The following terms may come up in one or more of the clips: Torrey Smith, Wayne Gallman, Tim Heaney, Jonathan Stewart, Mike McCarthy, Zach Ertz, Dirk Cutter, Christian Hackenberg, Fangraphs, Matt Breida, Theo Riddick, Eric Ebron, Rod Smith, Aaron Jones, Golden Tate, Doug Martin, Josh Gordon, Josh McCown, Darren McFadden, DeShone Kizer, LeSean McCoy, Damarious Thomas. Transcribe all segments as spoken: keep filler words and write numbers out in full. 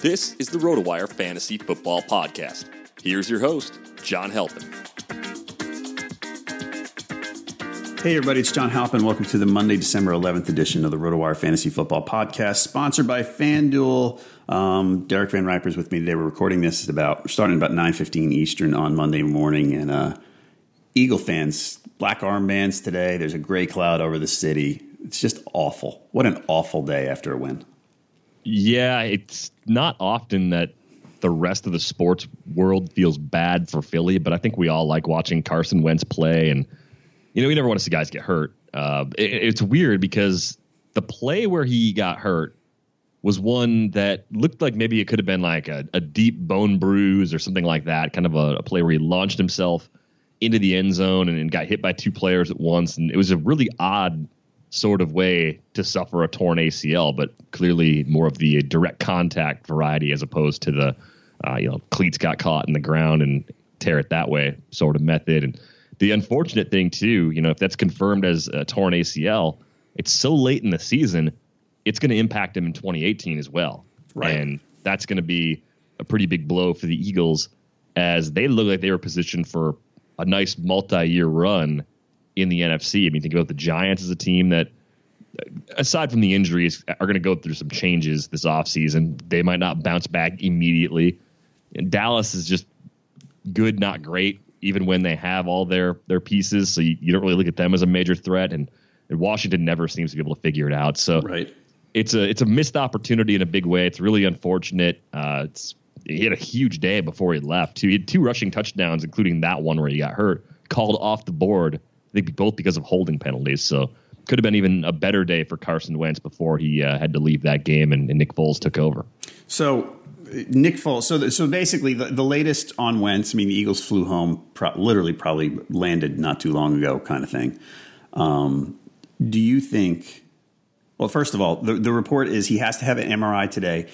This is the Roto-Wire Fantasy Football Podcast. Here's your host, John Halpin. Hey everybody, it's John Halpin. Welcome to the Monday, December eleventh edition of the Roto-Wire Fantasy Football Podcast, sponsored by FanDuel. Um, Derek Van Riper's with me today. We're recording this at about, we're starting about nine fifteen Eastern on Monday morning. And uh, Eagle fans, black armbands today. There's a gray cloud over the city. It's just awful. What an awful day after a win. Yeah, it's not often that the rest of the sports world feels bad for Philly, but I think we all like watching Carson Wentz play. And, you know, we never want to see guys get hurt. Uh, it, it's weird because the play where he got hurt was one that looked like maybe it could have been like a, a deep bone bruise or something like that, kind of a, a play where he launched himself into the end zone and, and got hit by two players at once. And it was a really odd sort of way to suffer a torn A C L, but clearly more of the direct contact variety as opposed to the, uh, you know, cleats got caught in the ground and tear it that way sort of method. And the unfortunate thing too, you know, if that's confirmed as a torn A C L, it's so late in the season, it's going to impact him in twenty eighteen as well. Right. And that's going to be a pretty big blow for the Eagles as they look like they were positioned for a nice multi-year run in the N F C. I mean, think about the Giants as a team that, aside from the injuries, are going to go through some changes this offseason. They might not bounce back immediately. And Dallas is just good, not great, even when they have all their, their pieces. So you, you don't really look at them as a major threat. And, and Washington never seems to be able to figure it out. So right. it's a it's a missed opportunity in a big way. It's really unfortunate. Uh, it's He had a huge day before he left, too. He had two rushing touchdowns, including that one where he got hurt, called off the board. They'd be both because of holding penalties. So could have been even a better day for Carson Wentz before he uh, had to leave that game and, and Nick Foles took over. So Nick Foles. So the, so basically the, the latest on Wentz, I mean, the Eagles flew home, pro- literally probably landed not too long ago kind of thing. Um, do you think, well, first of all, the, the report is he has to have an M R I today.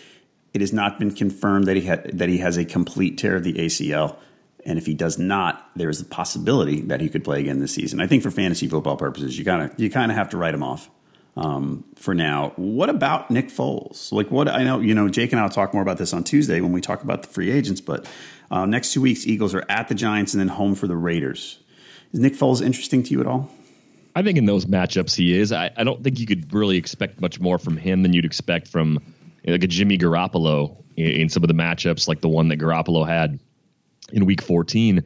It has not been confirmed that he ha- that he has a complete tear of the A C L. And if he does not, there is the possibility that he could play again this season. I think for fantasy football purposes, you kind of you kind of have to write him off. um, for now. What about Nick Foles? Like, what I know, you know, Jake and I will talk more about this on Tuesday when we talk about the free agents. But uh, next two weeks, Eagles are at the Giants and then home for the Raiders. Is Nick Foles interesting to you at all? I think in those matchups he is. I, I don't think you could really expect much more from him than you'd expect from you know, like a Jimmy Garoppolo in, in some of the matchups, like the one that Garoppolo had in Week fourteen.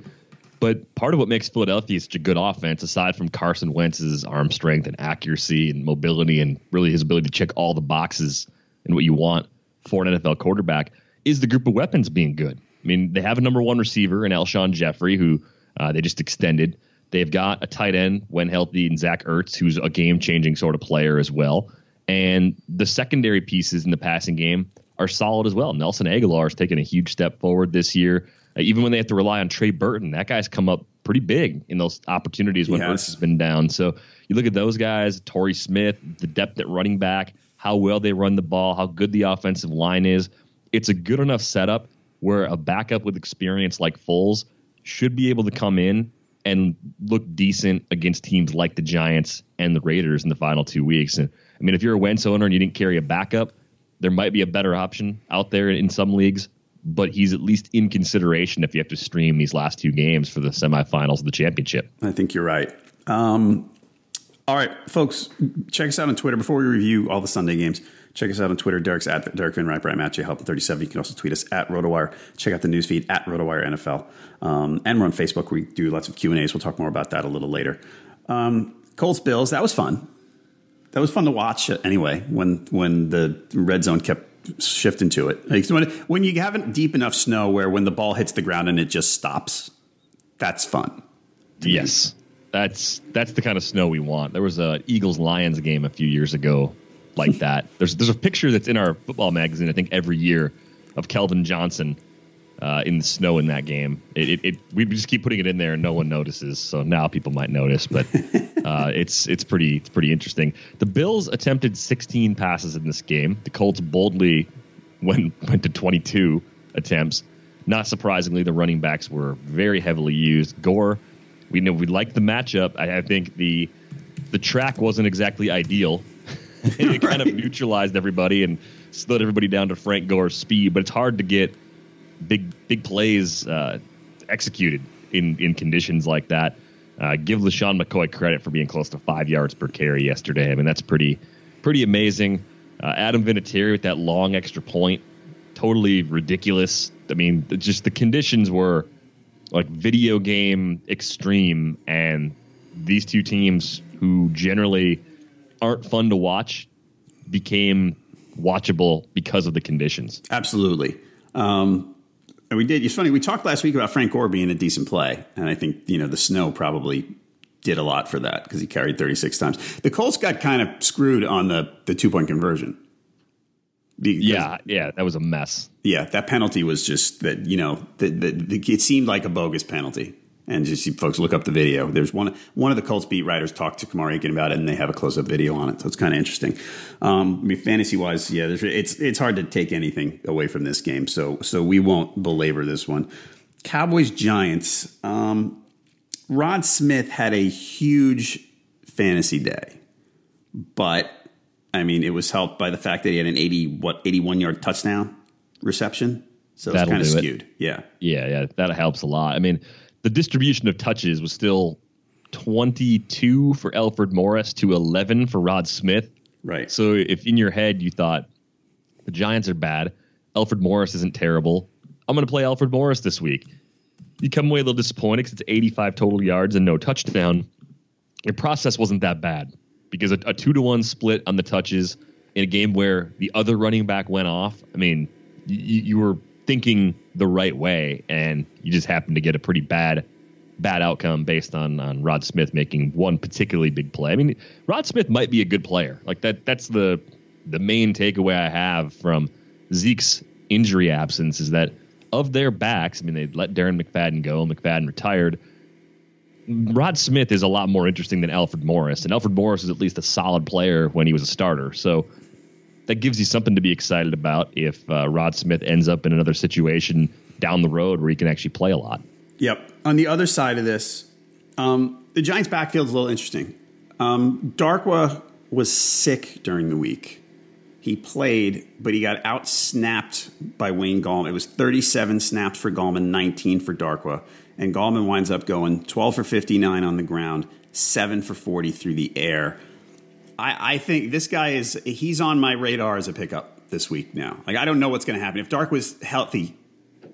But part of what makes Philadelphia such a good offense, aside from Carson Wentz's arm strength and accuracy and mobility and really his ability to check all the boxes and what you want for an N F L quarterback, is the group of weapons being good. I mean, they have a number one receiver in Alshon Jeffrey, who uh, they just extended. They've got a tight end, when healthy, and Zach Ertz, who's a game-changing sort of player as well. And the secondary pieces in the passing game are solid as well. Nelson Aguilar has taken a huge step forward this year. Uh, even when they have to rely on Trey Burton, that guy's come up pretty big in those opportunities when yes. Ertz has been down. So you look at those guys, Torrey Smith, the depth at running back, how well they run the ball, how good the offensive line is. It's a good enough setup where a backup with experience like Foles should be able to come in and look decent against teams like the Giants and the Raiders in the final two weeks. And I mean, if you're a Wentz owner and you didn't carry a backup, there might be a better option out there in some leagues, but he's at least in consideration if you have to stream these last two games for the semifinals of the championship. I think you're right. Um, all right, folks, check us out on Twitter. Before we review all the Sunday games, check us out on Twitter. Derek's at Derek Van Riper. I'm at J Halpin thirty-seven. You can also tweet us at Roto-Wire. Check out the newsfeed at Roto-Wire N F L. Um, and we're on Facebook. We do lots of Q and A's. We'll talk more about that a little later. Um, Colts Bills, that was fun. That was fun to watch anyway when when the red zone kept shifting to it. Like when, when you haven't deep enough snow where when the ball hits the ground and it just stops, that's fun. Yes, me. that's that's the kind of snow we want. There was a Eagles-Lions game a few years ago like that. There's there's a picture that's in our football magazine, I think, every year of Kelvin Johnson uh, in the snow in that game. It, it, it we just keep putting it in there and no one notices. So now people might notice, but uh, it's it's pretty it's pretty interesting. The Bills attempted sixteen passes in this game. The Colts boldly went went to twenty-two attempts. Not surprisingly, the running backs were very heavily used. Gore, we know we liked the matchup. I, I think the the track wasn't exactly ideal. It kind of neutralized everybody and slowed everybody down to Frank Gore's speed, but it's hard to get big big plays uh, executed in, in conditions like that. Uh, give LeSean McCoy credit for being close to five yards per carry yesterday. I mean, that's pretty pretty amazing. Uh, Adam Vinatieri with that long extra point, totally ridiculous. I mean, just the conditions were like video game extreme, and these two teams who generally aren't fun to watch became watchable because of the conditions. Absolutely. Um, and we did. It's funny. We talked last week about Frank Gore being a decent play. And I think, you know, the snow probably did a lot for that because he carried thirty-six times. The Colts got kind of screwed on the, the two point conversion. Yeah. Yeah. That was a mess. Yeah. That penalty was just that, you know, the, the, the, it seemed like a bogus penalty. And just folks, look up the video. There's one one of the Colts beat writers talked to Kamari Aiken about it, and they have a close up video on it. So it's kind of interesting. Um, I mean, fantasy wise, yeah, there's, it's it's hard to take anything away from this game. So so we won't belabor this one. Cowboys Giants. Um, Rod Smith had a huge fantasy day, but I mean, it was helped by the fact that he had an eighty what eighty-one yard touchdown reception. So it's kind of skewed. It. Yeah, yeah, yeah. That helps a lot. I mean, the distribution of touches was still twenty-two for Alfred Morris to eleven for Rod Smith. Right. So if in your head you thought the Giants are bad, Alfred Morris isn't terrible, I'm going to play Alfred Morris this week, you come away a little disappointed because it's eighty-five total yards and no touchdown. Your process wasn't that bad because a, a two to one split on the touches in a game where the other running back went off. I mean, y- you were thinking the right way, and you just happen to get a pretty bad bad outcome based on on Rod Smith making one particularly big play. I mean, Rod Smith might be a good player. Like that that's the the main takeaway I have from Zeke's injury absence is that of their backs, I mean, they let Darren McFadden go, McFadden retired. Rod Smith is a lot more interesting than Alfred Morris, and Alfred Morris is at least a solid player when he was a starter. So that gives you something to be excited about if uh, Rod Smith ends up in another situation down the road where he can actually play a lot. Yep. On the other side of this, um, the Giants' backfield is a little interesting. Um, Darkwa was sick during the week. He played, but he got out-snapped by Wayne Gallman. It was thirty-seven snaps for Gallman, nineteen for Darkwa. And Gallman winds up going twelve for fifty-nine on the ground, seven for forty through the air. I, I think this guy is, he's on my radar as a pickup this week now. Like, I don't know what's going to happen. If Dark was healthy,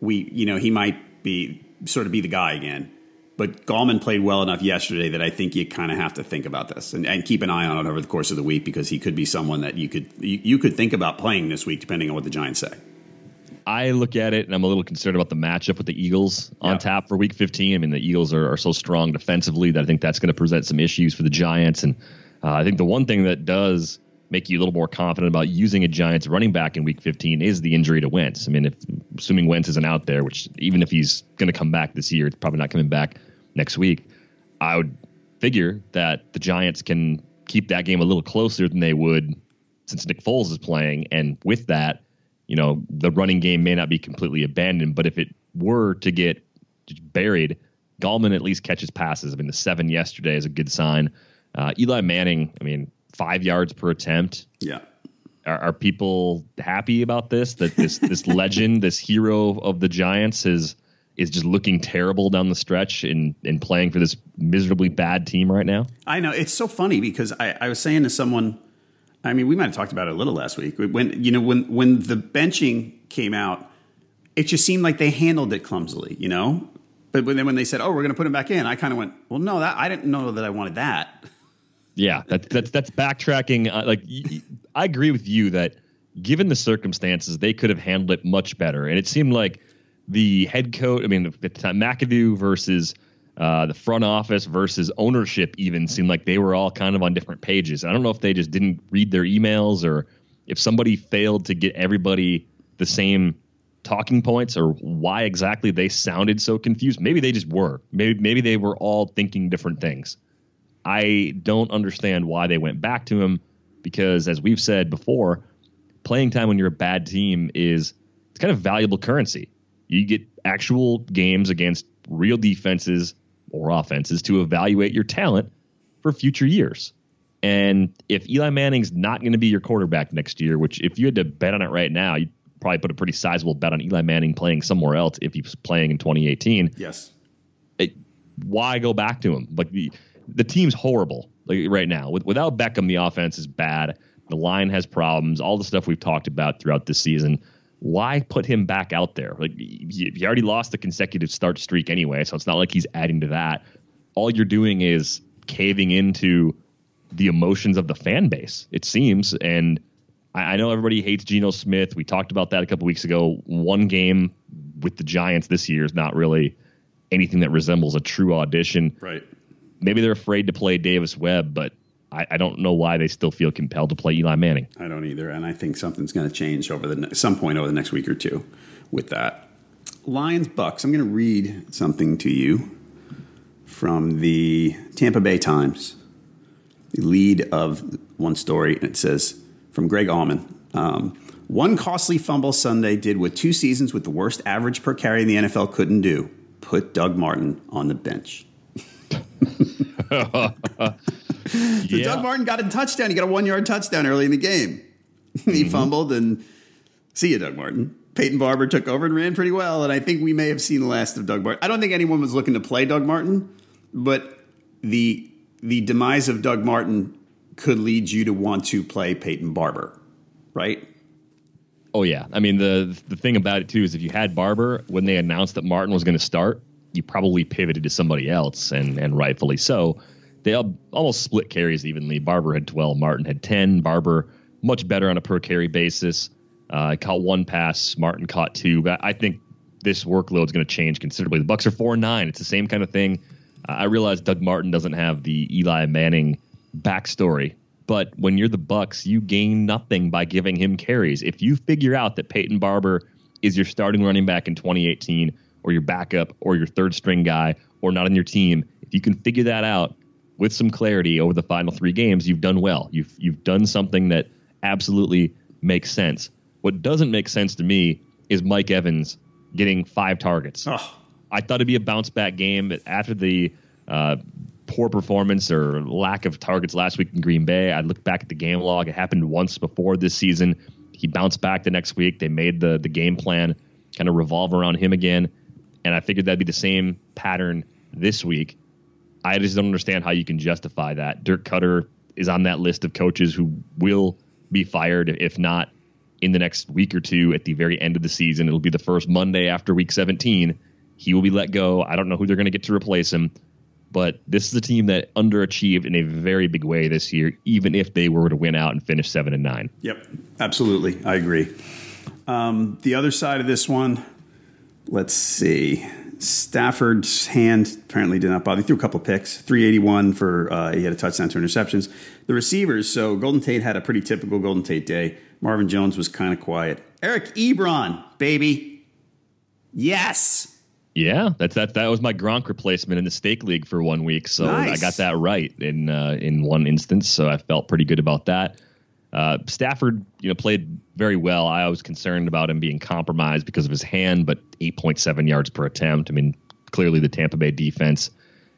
we, you know, he might be sort of be the guy again. But Gallman played well enough yesterday that I think you kind of have to think about this and, and keep an eye on it over the course of the week, because he could be someone that you could, you, you could think about playing this week, depending on what the Giants say. I look at it and I'm a little concerned about the matchup with the Eagles on yeah. tap for week fifteen. I mean, the Eagles are, are so strong defensively that I think that's going to present some issues for the Giants. And uh, I think the one thing that does make you a little more confident about using a Giants running back in week fifteen is the injury to Wentz. I mean, if assuming Wentz isn't out there, which even if he's going to come back this year, it's probably not coming back next week. I would figure that the Giants can keep that game a little closer than they would since Nick Foles is playing. And with that, you know, the running game may not be completely abandoned, but if it were to get buried, Gallman at least catches passes. I mean, the seven yesterday is a good sign. Uh, Eli Manning, I mean, five yards per attempt. Yeah. Are, are people happy about this? That this this legend, this hero of the Giants is is just looking terrible down the stretch and, and playing for this miserably bad team right now? I know. It's so funny because I, I was saying to someone, I mean, we might have talked about it a little last week. When you know, when when the benching came out, it just seemed like they handled it clumsily, you know. But then when they said, "Oh, we're going to put him back in," I kind of went, "Well, no, that I didn't know that I wanted that." Yeah, that, that's that's backtracking. Uh, like, I agree with you that given the circumstances, they could have handled it much better. And it seemed like the head coach, I mean, at the time, McAdoo versus Uh, the front office versus ownership even seemed like they were all kind of on different pages. And I don't know if they just didn't read their emails or if somebody failed to get everybody the same talking points or why exactly they sounded so confused. Maybe they just were. Maybe maybe they were all thinking different things. I don't understand why they went back to him because, as we've said before, playing time when you're a bad team is it's kind of valuable currency. You get actual games against real defenses or offenses to evaluate your talent for future years. And if Eli Manning's not going to be your quarterback next year, which if you had to bet on it right now, you'd probably put a pretty sizable bet on Eli Manning playing somewhere else if he was playing in twenty eighteen. Yes. It, why go back to him? Like the, the team's horrible like, right now. With, without Beckham, the offense is bad. The line has problems. All the stuff we've talked about throughout this season. Why put him back out there? Like he, he already lost the consecutive start streak anyway, so it's not like he's adding to that. All you're doing is caving into the emotions of the fan base, it seems. And I, I know everybody hates Geno Smith. We talked about that a couple weeks ago. One game with the Giants this year is not really anything that resembles a true audition. Right. Maybe they're afraid to play Davis Webb, but I don't know why they still feel compelled to play Eli Manning. I don't either, and I think something's going to change over the ne- some point over the next week or two with that. Lions Bucks. I'm going to read something to you from the Tampa Bay Times, the lead of one story, and it says from Greg Allman. Um, one costly fumble Sunday did what two seasons with the worst average per carry in the N F L couldn't do: put Doug Martin on the bench. So yeah. Doug Martin got a touchdown. He got a one-yard touchdown early in the game. he mm-hmm. fumbled, and see you, Doug Martin. Peyton Barber took over and ran pretty well, and I think we may have seen the last of Doug Martin. I don't think anyone was looking to play Doug Martin, but the the demise of Doug Martin could lead you to want to play Peyton Barber, right? Oh, yeah. I mean, the the thing about it, too, is if you had Barber, when they announced that Martin was going to start, you probably pivoted to somebody else, and and rightfully so. They almost split carries evenly. Barber had twelve, Martin had ten. Barber, much better on a per-carry basis. Uh, caught one pass, Martin caught two. But I think this workload is going to change considerably. The Bucs are four and nine. It's the same kind of thing. Uh, I realize Doug Martin doesn't have the Eli Manning backstory, but when you're the Bucs, you gain nothing by giving him carries. If you figure out that Peyton Barber is your starting running back in twenty eighteen or your backup or your third-string guy or not on your team, if you can figure that out, with some clarity over the final three games, you've done well. You've you've done something that absolutely makes sense. What doesn't make sense to me is Mike Evans getting five targets. Oh. I thought it'd be a bounce back game, but after the uh, poor performance or lack of targets last week in Green Bay. I look back at the game log. It happened once before this season. He bounced back the next week. They made the the game plan kind of revolve around him again. And I figured that'd be the same pattern this week. I just don't understand how you can justify that. Dirk Cutter is on that list of coaches who will be fired, if not in the next week or two at the very end of the season. It'll be the first Monday after week seventeen. He will be let go. I don't know who they're going to get to replace him. But this is a team that underachieved in a very big way this year, even if they were to win out and finish seven and nine. Yep, absolutely. I agree. Um, the other side of this one, let's see. Stafford's hand apparently did not bother. He threw a couple of picks, three eighty-one for uh, he had a touchdown, two interceptions. The receivers, so Golden Tate had a pretty typical Golden Tate day. Marvin Jones was kind of quiet. Eric Ebron, baby. Yes. Yeah, that's that. That was my Gronk replacement in the stake league for one week, so nice. I got that right in uh, in one instance. So I felt pretty good about that. Uh, Stafford, you know, played very well. I was concerned about him being compromised because of his hand, but eight point seven yards per attempt. I mean, clearly the Tampa Bay defense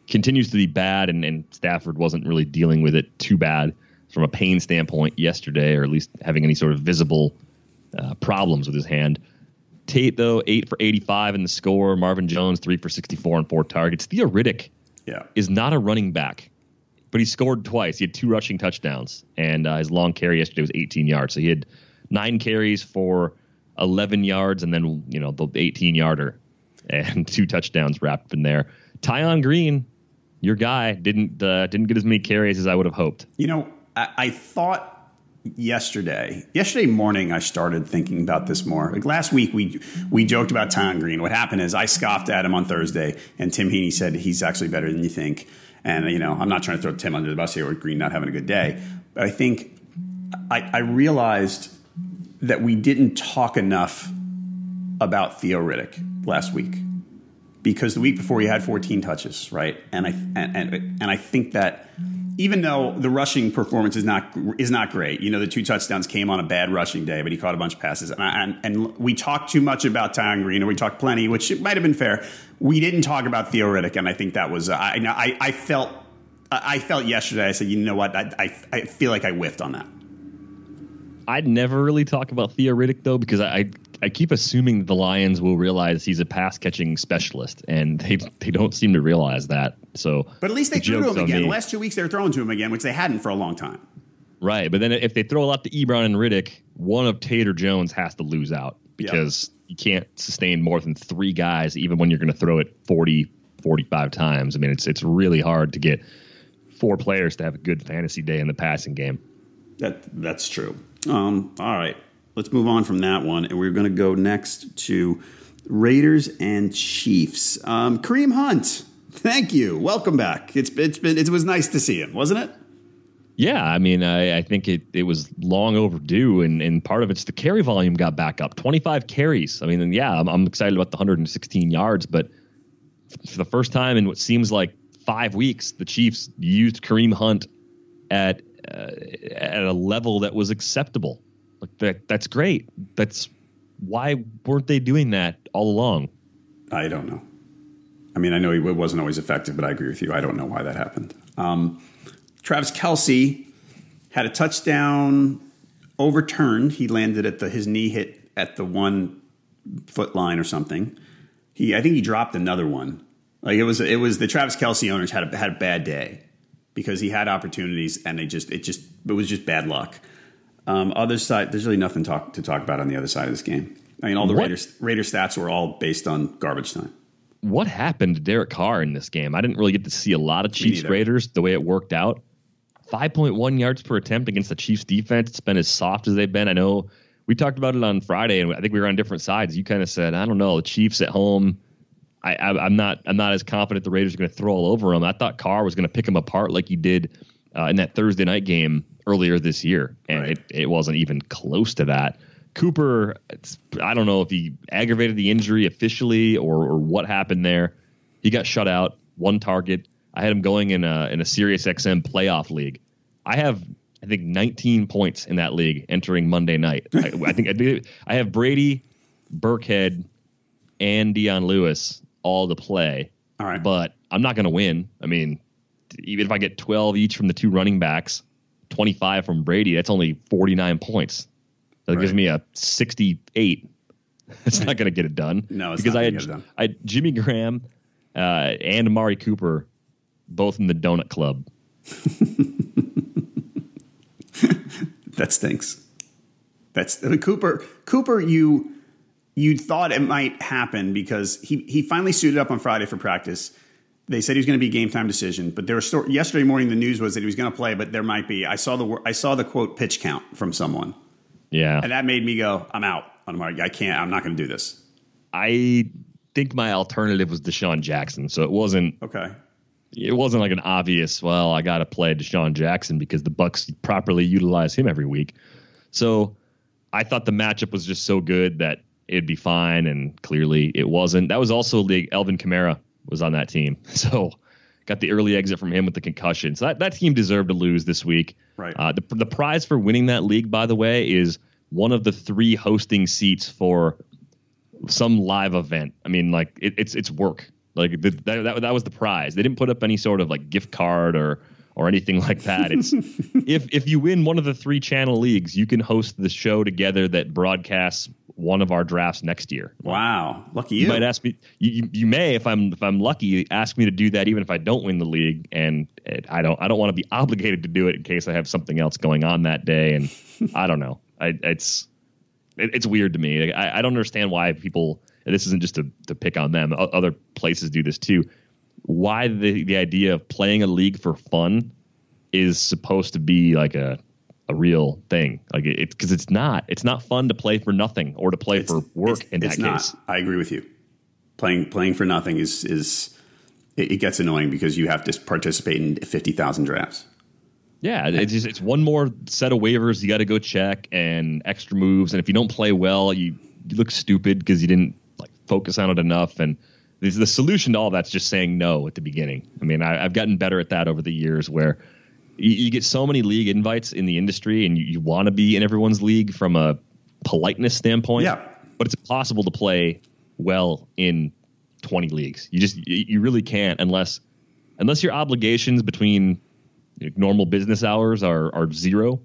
continues to be bad, and, and Stafford wasn't really dealing with it too bad from a pain standpoint yesterday, or at least having any sort of visible uh, problems with his hand. Tate, though, eight for eighty-five in the score. Marvin Jones, three for sixty-four and four targets. Theo Riddick yeah. is not a running back, but he scored twice. He had two rushing touchdowns, and uh, his long carry yesterday was eighteen yards. So he had nine carries for eleven yards and then, you know, the eighteen-yarder and two touchdowns wrapped in there. Tion Green, your guy, didn't uh, didn't get as many carries as I would have hoped. You know, I, I thought... Yesterday, yesterday morning, I started thinking about this more. Like last week, we we joked about Tion Green. What happened is I scoffed at him on Thursday, and Tim Heaney said he's actually better than you think. And you know, I'm not trying to throw Tim under the bus here or Green not having a good day, but I think I, I realized that we didn't talk enough about Theo Riddick last week because the week before he had fourteen touches, right? And I and and, and I think that. Even though the rushing performance is not is not great, you know, the two touchdowns came on a bad rushing day, but he caught a bunch of passes. And I, and, and we talked too much about Tion Green, or we talked plenty, which might have been fair. We didn't talk about Theo Riddick, and I think that was uh, I, I I felt I felt yesterday. I said, you know what, I, I I feel like I whiffed on that. I'd never really talk about Theo Riddick though, because I I keep assuming the Lions will realize he's a pass catching specialist, and they they don't seem to realize that. So, but at least they the threw to him again. The last two weeks they were throwing to him again, which they hadn't for a long time. Right, but then if they throw a lot to Ebron and Riddick, one of Tate or Jones has to lose out because yep. you can't sustain more than three guys, even when you're going to throw it forty, forty-five times. I mean, it's it's really hard to get four players to have a good fantasy day in the passing game. That that's true. Um, all right, let's move on from that one, and we're going to go next to Raiders and Chiefs. Um, Kareem Hunt. Thank you. Welcome back. It's it's been it was nice to see him, wasn't it? Yeah, I mean, I, I think it, it was long overdue, and, and part of it's the carry volume got back up. twenty-five carries. I mean, and yeah, I'm, I'm excited about the one hundred sixteen yards, but for the first time in what seems like five weeks, the Chiefs used Kareem Hunt at uh, at a level that was acceptable. Like that, that's great. That's why weren't they doing that all along? I don't know. I mean, I know he wasn't always effective, but I agree with you. I don't know why that happened. Um, Travis Kelce had a touchdown overturned. He landed at the his knee hit at the one foot line or something. He I think he dropped another one. Like it was it was the Travis Kelce owners had a, had a bad day because he had opportunities and they just it just it was just bad luck. Um, other side, there's really nothing talk to talk about on the other side of this game. I mean, all the Raiders Raider stats were all based on garbage time. What happened to Derek Carr in this game? I didn't really get to see a lot of Chiefs Raiders the way it worked out. five point one yards per attempt against the Chiefs defense. It's been as soft as they've been. I know we talked about it on Friday, and I think we were on different sides. You kind of said, I don't know, the Chiefs at home. I, I, I'm not I'm not as confident the Raiders are going to throw all over them. I thought Carr was going to pick them apart like he did uh, in that Thursday night game earlier this year, and right. it, it wasn't even close to that. Cooper, it's, I don't know if he aggravated the injury officially or, or what happened there. He got shut out, one target. I had him going in a in a SiriusXM playoff league. I have, I think, nineteen points in that league entering Monday night. I, I think I, do, I have Brady, Burkhead, and Dion Lewis all to play. All right, but I'm not going to win. I mean, even if I get twelve each from the two running backs, twenty-five from Brady, that's only forty-nine points. That right. gives me a sixty-eight. It's not going to get it done. No, it's because not I had, get it done. I had Jimmy Graham uh, and Amari Cooper both in the donut club. That stinks. That's I mean, Cooper. Cooper, you you thought it might happen because he he finally suited up on Friday for practice. They said he was going to be a game time decision, but there was still, yesterday morning the news was that he was going to play, but there might be. I saw the I saw the quote pitch count from someone. Yeah, and that made me go, I'm out. I'm like, I can't. I'm not going to do this. I think my alternative was DeSean Jackson, so it wasn't okay. It wasn't like an obvious, well, I got to play DeSean Jackson because the Bucks properly utilize him every week. So I thought the matchup was just so good that it'd be fine, and clearly it wasn't. That was also the Elvin Kamara was on that team, so got the early exit from him with the concussion. So that, that team deserved to lose this week. Right. Uh, the the prize for winning that league, by the way, is one of the three hosting seats for some live event. I mean, like it, it's it's work. Like the, that, that that was the prize. They didn't put up any sort of like gift card or or anything like that. It's if if you win one of the three channel leagues, you can host the show together that broadcasts one of our drafts next year. Wow, lucky you! You might ask me. You, you may, if I'm if I'm lucky, ask me to do that even if I don't win the league, and it, I don't I don't want to be obligated to do it in case I have something else going on that day. And I don't know. I, it's it, it's weird to me. I, I don't understand why people. And this isn't just to, to pick on them. Other places do this too. Why the, the idea of playing a league for fun is supposed to be like a a real thing? Like it's because it's not. It's not fun to play for nothing or to play it's, for work it's, in it's that not. case. I agree with you. Playing playing for nothing is is it, it gets annoying because you have to participate in fifty thousand drafts. Yeah, it's just, it's one more set of waivers you got to go check and extra moves. And if you don't play well, you, you look stupid because you didn't focus on it enough, and this is the solution to all that's just saying no at the beginning. I mean, I, I've gotten better at that over the years, where you, you get so many league invites in the industry, and you, you want to be in everyone's league from a politeness standpoint. Yeah. But it's impossible to play well in twenty leagues. You just you, you really can't unless unless your obligations between you know, normal business hours are are zero.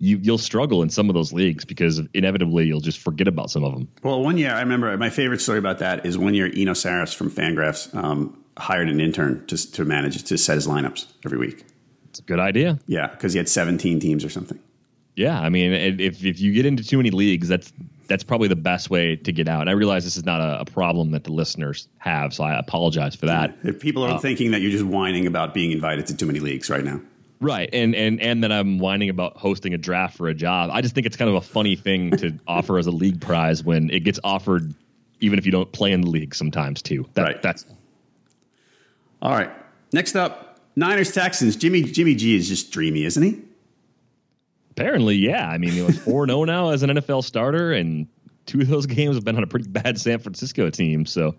You, you'll struggle in some of those leagues because inevitably you'll just forget about some of them. Well, one year I remember my favorite story about that is one year Eno Saris from Fangraphs um, hired an intern to to manage to set his lineups every week. It's a good idea. Yeah, because he had seventeen teams or something. Yeah, I mean, if if you get into too many leagues, that's that's probably the best way to get out. And I realize this is not a, a problem that the listeners have, so I apologize for that. Yeah. If people are uh, thinking that you're just whining about being invited to too many leagues right now. Right. And, and and that I'm whining about hosting a draft for a job. I just think it's kind of a funny thing to offer as a league prize when it gets offered, even if you don't play in the league sometimes, too. That, right. That's all right. Next up, Niners Texans. Jimmy Jimmy G is just dreamy, isn't he? Apparently, yeah. I mean, he was four and oh now as an N F L starter, and two of those games have been on a pretty bad San Francisco team. So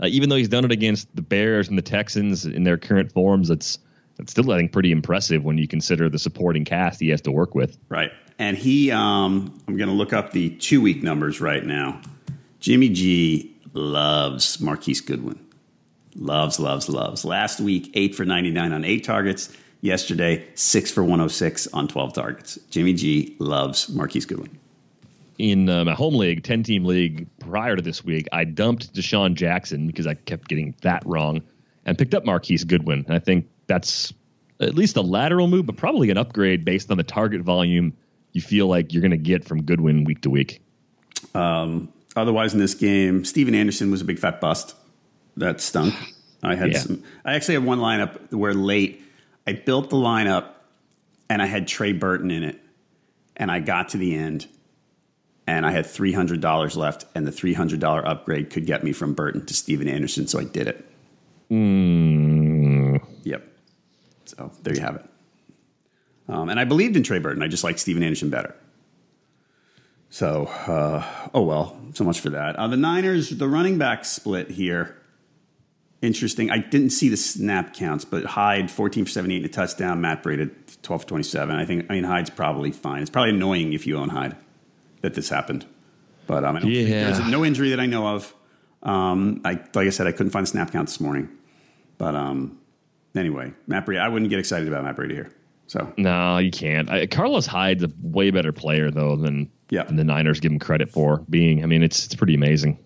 uh, even though he's done it against the Bears and the Texans in their current forms, it's It's still, I think, pretty impressive when you consider the supporting cast he has to work with. Right. And he, um, I'm going to look up the two-week numbers right now. Jimmy G loves Marquise Goodwin. Loves, loves, loves. Last week, eight for ninety-nine on eight targets. Yesterday, six for one oh six on twelve targets. Jimmy G loves Marquise Goodwin. In uh, my home league, ten-team league, prior to this week, I dumped DeSean Jackson because I kept getting that wrong and picked up Marquise Goodwin. And I think that's at least a lateral move, but probably an upgrade based on the target volume you feel like you're going to get from Goodwin week to week. Um, otherwise, in this game, Steven Anderson was a big fat bust. That stunk. I had yeah. some. I actually had one lineup where late I built the lineup and I had Trey Burton in it, and I got to the end and I had three hundred dollars left, and the three hundred dollars upgrade could get me from Burton to Steven Anderson, so I did it. Hmm. Yep. So there you have it. Um, and I believed in Trey Burton. I just like Steven Anderson better. So, uh, oh, well, so much for that. Uh, the Niners, the running back split here. Interesting. I didn't see the snap counts, but Hyde, fourteen for seventy-eight and a touchdown. Matt Breida, twelve for twenty-seven. I think, I mean, Hyde's probably fine. It's probably annoying if you own Hyde that this happened. But um, I don't yeah. think there's no injury that I know of. Um, I, like I said, I couldn't find the snap count this morning. But um, anyway, Matt Brady, I wouldn't get excited about Matt Brady here. So no, you can't. I, Carlos Hyde's a way better player though than yeah. than the Niners give him credit for being. I mean, it's it's pretty amazing.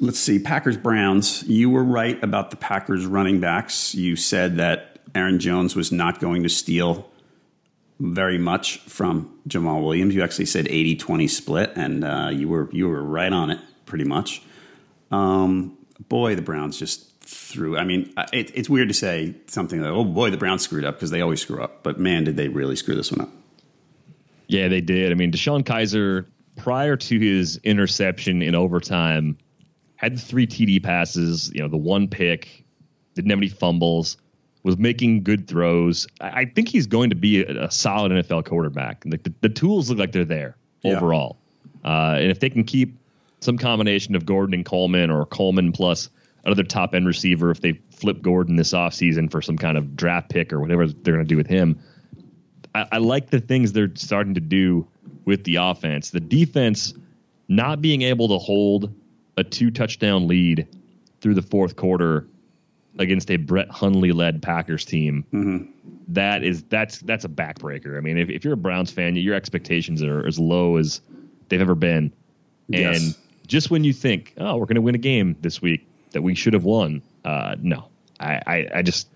Let's see. Packers Browns. You were right about the Packers running backs. You said that Aaron Jones was not going to steal very much from Jamal Williams. You actually said eighty twenty split, and uh, you were you were right on it pretty much. Um, boy, the Browns just threw. I mean, it, it's weird to say something like, "Oh boy, the Browns screwed up," because they always screw up. But man, did they really screw this one up? Yeah, they did. I mean, DeShone Kizer, prior to his interception in overtime, had three T D passes. You know, the one pick, didn't have any fumbles, was making good throws. I, I think he's going to be a, a solid N F L quarterback. The, the, the tools look like they're there yeah. overall, uh, and if they can keep some combination of Gordon and Coleman, or Coleman plus another top end receiver, if they flip Gordon this offseason for some kind of draft pick or whatever they're going to do with him, I, I like the things they're starting to do with the offense. The defense not being able to hold a two touchdown lead through the fourth quarter against a Brett Hundley led Packers team. Mm-hmm. That is, that's, that's a backbreaker. I mean, if, if you're a Browns fan, your expectations are as low as they've ever been. Yes. And just when you think, oh, we're going to win a game this week that we should have won. Uh, no, I, I, I just,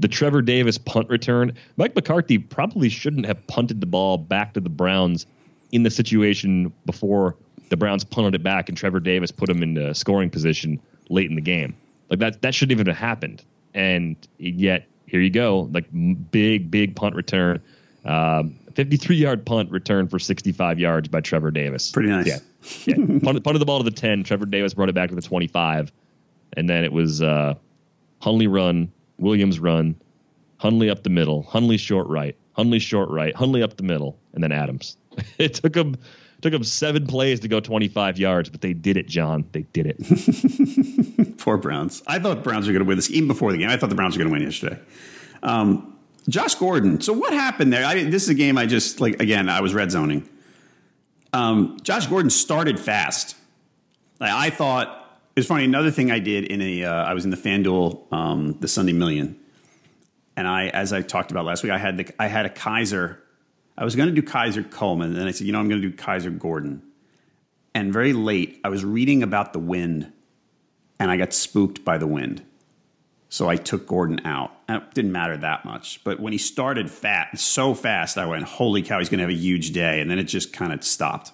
the Trevor Davis punt return, Mike McCarthy probably shouldn't have punted the ball back to the Browns in the situation before the Browns punted it back and Trevor Davis put him into scoring position late in the game. Like that, that shouldn't even have happened. And yet here you go, like big, big punt return, um, fifty-three yard punt return for sixty-five yards by Trevor Davis. Pretty nice. Yeah. yeah. Punt, punted the ball to the ten. Trevor Davis brought it back to the twenty-five. And then it was uh, Hundley run, Williams run, Hundley up the middle, Hundley short right, Hundley short right, Hundley up the middle, and then Adams. It took them took them seven plays to go twenty-five yards, but they did it, John. They did it. Poor Browns. I thought Browns were going to win this even before the game. I thought the Browns were going to win yesterday. Um, Josh Gordon. So what happened there? I, this is a game I just like. Again, I was red zoning. Um, Josh Gordon started fast. Like, I thought. It's funny. Another thing I did in a, uh, I was in the FanDuel, um, the Sunday Million, and I, as I talked about last week, I had the, I had a Kizer. I was going to do Kizer Coleman, and then I said, you know, I'm going to do Kizer Gordon. And very late, I was reading about the wind, and I got spooked by the wind, so I took Gordon out. And it didn't matter that much, but when he started fat so fast, I went, "Holy cow, he's going to have a huge day!" And then it just kind of stopped.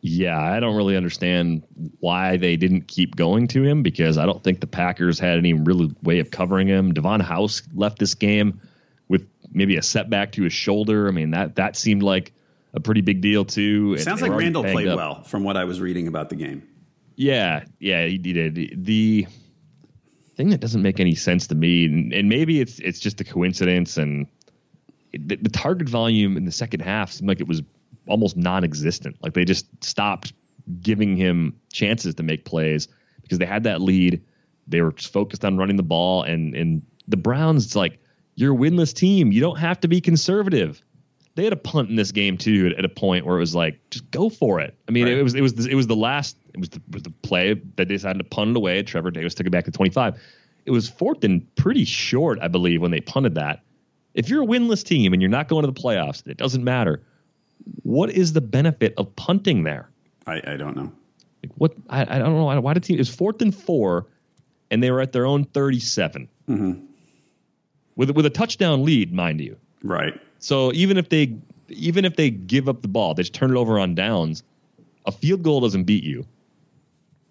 Yeah, I don't really understand why they didn't keep going to him, because I don't think the Packers had any real way of covering him. Devon House left this game with maybe a setback to his shoulder. I mean, that that seemed like a pretty big deal, too. It sounds like Randall played well from what I was reading about the game. Yeah, yeah, he did. The thing that doesn't make any sense to me, and, and maybe it's it's just a coincidence, and the, the target volume in the second half seemed like it was almost non-existent. Like they just stopped giving him chances to make plays because they had that lead. They were focused on running the ball, and, and the Browns, it's like, you're a winless team. You don't have to be conservative. They had a punt in this game too, at, at a point where it was like, just go for it. I mean, right. it was, it was, it was the last, it was the, was the play that they decided to punt it away. Trevor Davis took it back to twenty-five. It was fourth and pretty short, I believe, when they punted that. If you're a winless team and you're not going to the playoffs, it doesn't matter. What is the benefit of punting there? I, I don't know. Like what I, I don't know. Why did team? It was fourth and four, and they were at their own thirty-seven, mm-hmm. with with a touchdown lead, mind you. Right. So even if they even if they give up the ball, they just turn it over on downs. A field goal doesn't beat you.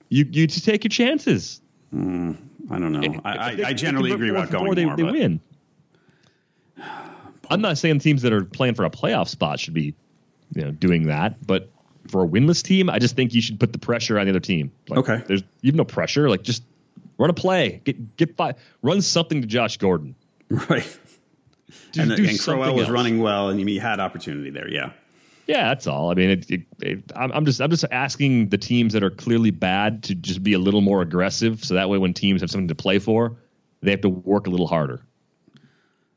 You you just take your chances. Mm, I don't know. If, I, if they, I generally agree about going more. They, more, they but... win. I'm not saying teams that are playing for a playoff spot should be, you know, doing that, but for a winless team, I just think you should put the pressure on the other team. Like, okay, there's you have no pressure. Like, just run a play, get get by, run something to Josh Gordon, right? Do, and and Crowell was else. running well, and you had opportunity there. Yeah, yeah, that's all. I mean, it, it, it, I'm just I'm just asking the teams that are clearly bad to just be a little more aggressive, so that way when teams have something to play for, they have to work a little harder.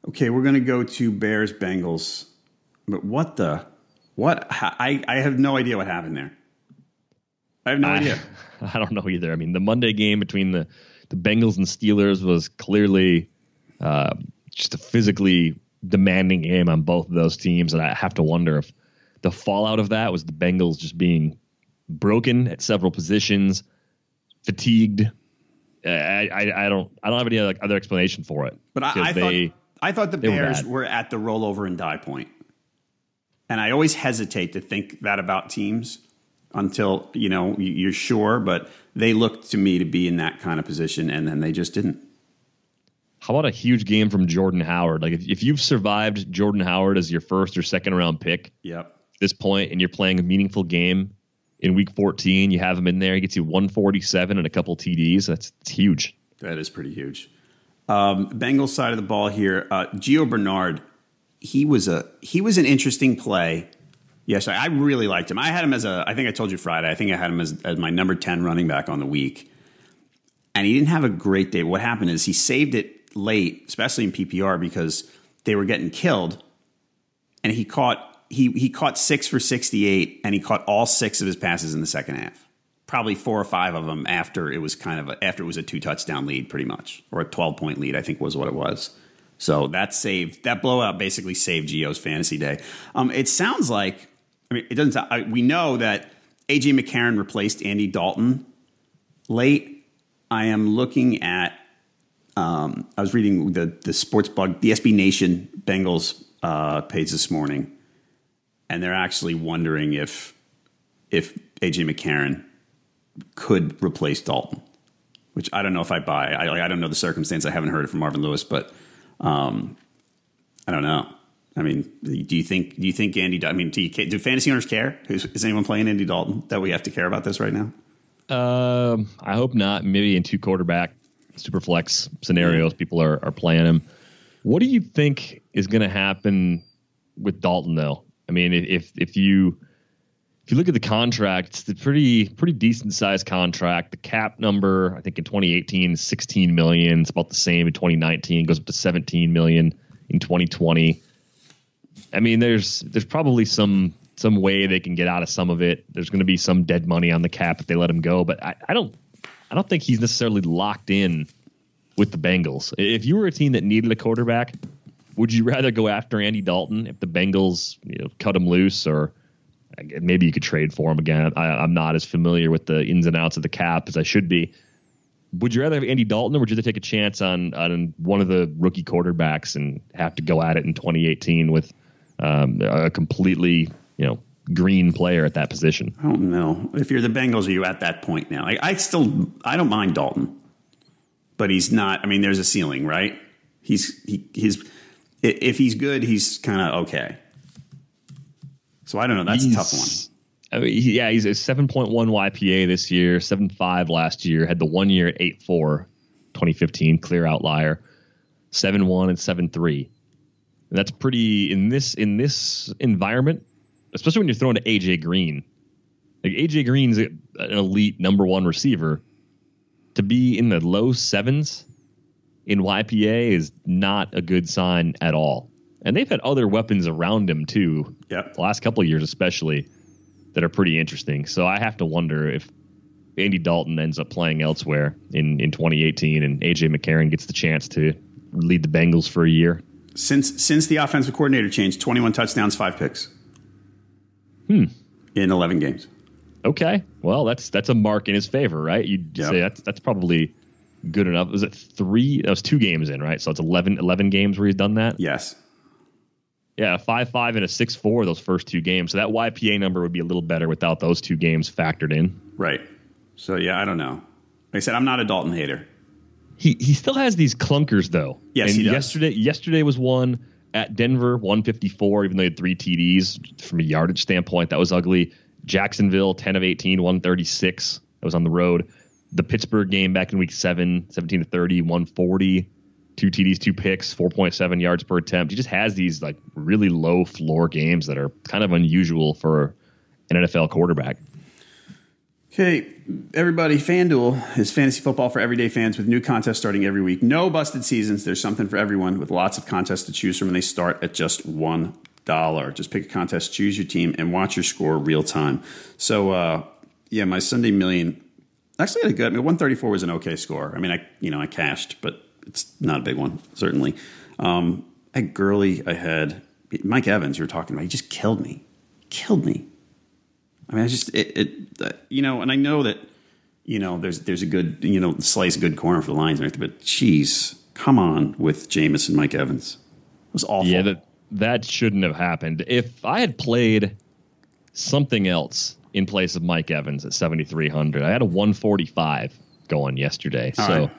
Okay, we're gonna go to Bears Bengals, but what the. What I I have no idea what happened there. I have no I, idea. I don't know either. I mean, the Monday game between the, the Bengals and Steelers was clearly uh, just a physically demanding game on both of those teams. And I have to wonder if the fallout of that was the Bengals just being broken at several positions, fatigued. I, I, I don't I don't have any other, other explanation for it. But I, I they, thought I thought the Bears were, were at the rollover and die point. And I always hesitate to think that about teams until, you know, you're sure. But they looked to me to be in that kind of position, and then they just didn't. How about a huge game from Jordan Howard? Like if, if you've survived Jordan Howard as your first or second round pick, yep, at this point, and you're playing a meaningful game in week fourteen, you have him in there. He gets you one forty-seven and a couple T Ds. That's it's huge. That is pretty huge. Um, Bengals side of the ball here. Uh, Gio Bernard, he was a he was an interesting play. Yes, I, I really liked him. I had him as a, I think I told you Friday, I think I had him as, as my number ten running back on the week. And he didn't have a great day. What happened is he saved it late, especially in P P R, because they were getting killed. And he caught He he caught six for sixty-eight, and he caught all six of his passes in the second half. Probably four or five of them after it was kind of a, after it was a two touchdown lead, pretty much, or a twelve point lead, I think was what it was. So that saved that blowout basically saved Gio's fantasy day. Um, it sounds like I mean it doesn't. I, we know that A J McCarron replaced Andy Dalton late. I am looking at. Um, I was reading the the sports blog, the S B Nation Bengals uh, page this morning. And they're actually wondering if if A J McCarron could replace Dalton, which I don't know if I buy. I like, I don't know the circumstance. I haven't heard it from Marvin Lewis, but um, I don't know. I mean, do you think do you think Andy? I mean, do, you, do fantasy owners care? Is, is anyone playing Andy Dalton that we have to care about this right now? Um, I hope not. Maybe in two quarterback super flex scenarios, people are are playing him. What do you think is going to happen with Dalton though? I mean, if if you if you look at the contract, it's a pretty pretty decent sized contract. The cap number, I think, in twenty eighteen, is sixteen million. It's about the same in twenty nineteen. Goes up to seventeen million in twenty twenty. I mean, there's there's probably some some way they can get out of some of it. There's going to be some dead money on the cap if they let him go. But I, I don't I don't think he's necessarily locked in with the Bengals. If you were a team that needed a quarterback, would you rather go after Andy Dalton if the Bengals, you know, cut him loose, or maybe you could trade for him again? I, I'm not as familiar with the ins and outs of the cap as I should be. Would you rather have Andy Dalton, or would you rather take a chance on on one of the rookie quarterbacks and have to go at it in twenty eighteen with um, a completely, you know, green player at that position? I don't know. If you're the Bengals, are you at that point now? I, I still I don't mind Dalton, but he's not. I mean, there's a ceiling, right? He's he his. If he's good, he's kind of okay. So I don't know. That's he's, a tough one. I mean, yeah, he's a seven point one Y P A this year, seven point five last year, had the one year at eight point four, twenty fifteen, clear outlier, seven point one and seven point three. And that's pretty in this in this environment, especially when you're throwing to A J Green. Like A J Green's a, an elite number one receiver. To be in the low sevens in Y P A is not a good sign at all. And they've had other weapons around him too. Yep. The last couple of years especially that are pretty interesting. So I have to wonder if Andy Dalton ends up playing elsewhere in, in twenty eighteen and A J McCarron gets the chance to lead the Bengals for a year. Since since the offensive coordinator changed, twenty-one touchdowns, five picks. Hmm. In eleven games. Okay. Well, that's that's a mark in his favor, right? You'd yep. say that's that's probably good enough. Was it three? That was two games in, right? So it's eleven, eleven games where he's done that? Yes. Yeah, five five and a six four those first two games. So that Y P A number would be a little better without those two games factored in. Right. So, yeah, I don't know. Like I said, I'm not a Dalton hater. He he still has these clunkers, though. Yes, and he does. Yesterday, yesterday was one at Denver, one fifty-four, even though he had three T Ds. From a yardage standpoint, that was ugly. Jacksonville, ten of eighteen, one thirty-six. That was on the road. The Pittsburgh game back in week seven, seventeen to thirty, one forty, two T Ds, two picks, four point seven yards per attempt. He just has these like really low floor games that are kind of unusual for an N F L quarterback. Okay, everybody, FanDuel is fantasy football for everyday fans with new contests starting every week. No busted seasons. There's something for everyone with lots of contests to choose from, and they start at just one dollar. Just pick a contest, choose your team, and watch your score real time. So, uh, yeah, my Sunday million actually had a good. I mean, one thirty-four was an okay score. I mean, I you know I cashed, but it's not a big one certainly. Um, I had Gurley. I had Mike Evans. You were talking about. He just killed me, killed me. I mean, I just it, it uh, you know, and I know that you know there's there's a good you know slice good corner for the Lions and everything, but jeez, come on with Jameis and Mike Evans. It was awful. Yeah, that that shouldn't have happened. If I had played something else in place of Mike Evans at seventy-three hundred, I had a one forty-five going yesterday. All so right.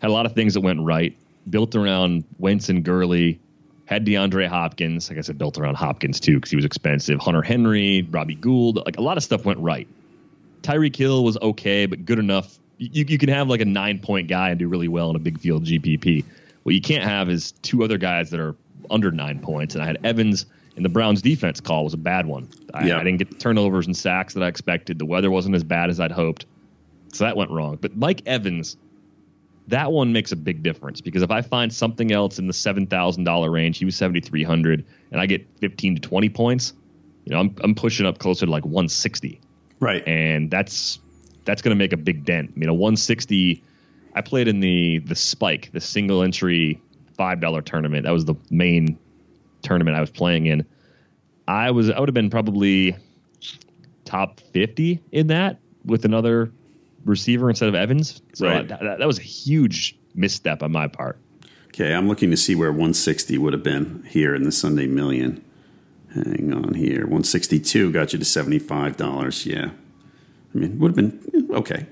Had a lot of things that went right, built around Wentz and Gurley. Had DeAndre Hopkins, like I said, built around Hopkins too because he was expensive. Hunter Henry, Robbie Gould, like a lot of stuff went right. Tyreek Hill was okay, but good enough. You you can have like a nine point guy and do really well in a big field G P P. What you can't have is two other guys that are under nine points. And I had Evans, and the Browns defense call was a bad one. I, yeah. I didn't get the turnovers and sacks that I expected. The weather wasn't as bad as I'd hoped, so that went wrong. But Mike Evans. That one makes a big difference because if I find something else in the seven thousand dollars range, he was seventy-three hundred, and I get fifteen to twenty points, you know, I'm I'm pushing up closer to like one sixty. Right. And that's that's going to make a big dent. I mean, a one sixty, I played in the the Spike, the single entry five dollar tournament. That was the main tournament I was playing in. I was I would have been probably top fifty in that with another receiver instead of Evans. So right. that, that, that was a huge misstep on my part. Okay, I'm looking to see where one sixty would have been here in the Sunday Million. Hang on here. one sixty-two got you to seventy-five dollars. Yeah. I mean, would have been okay.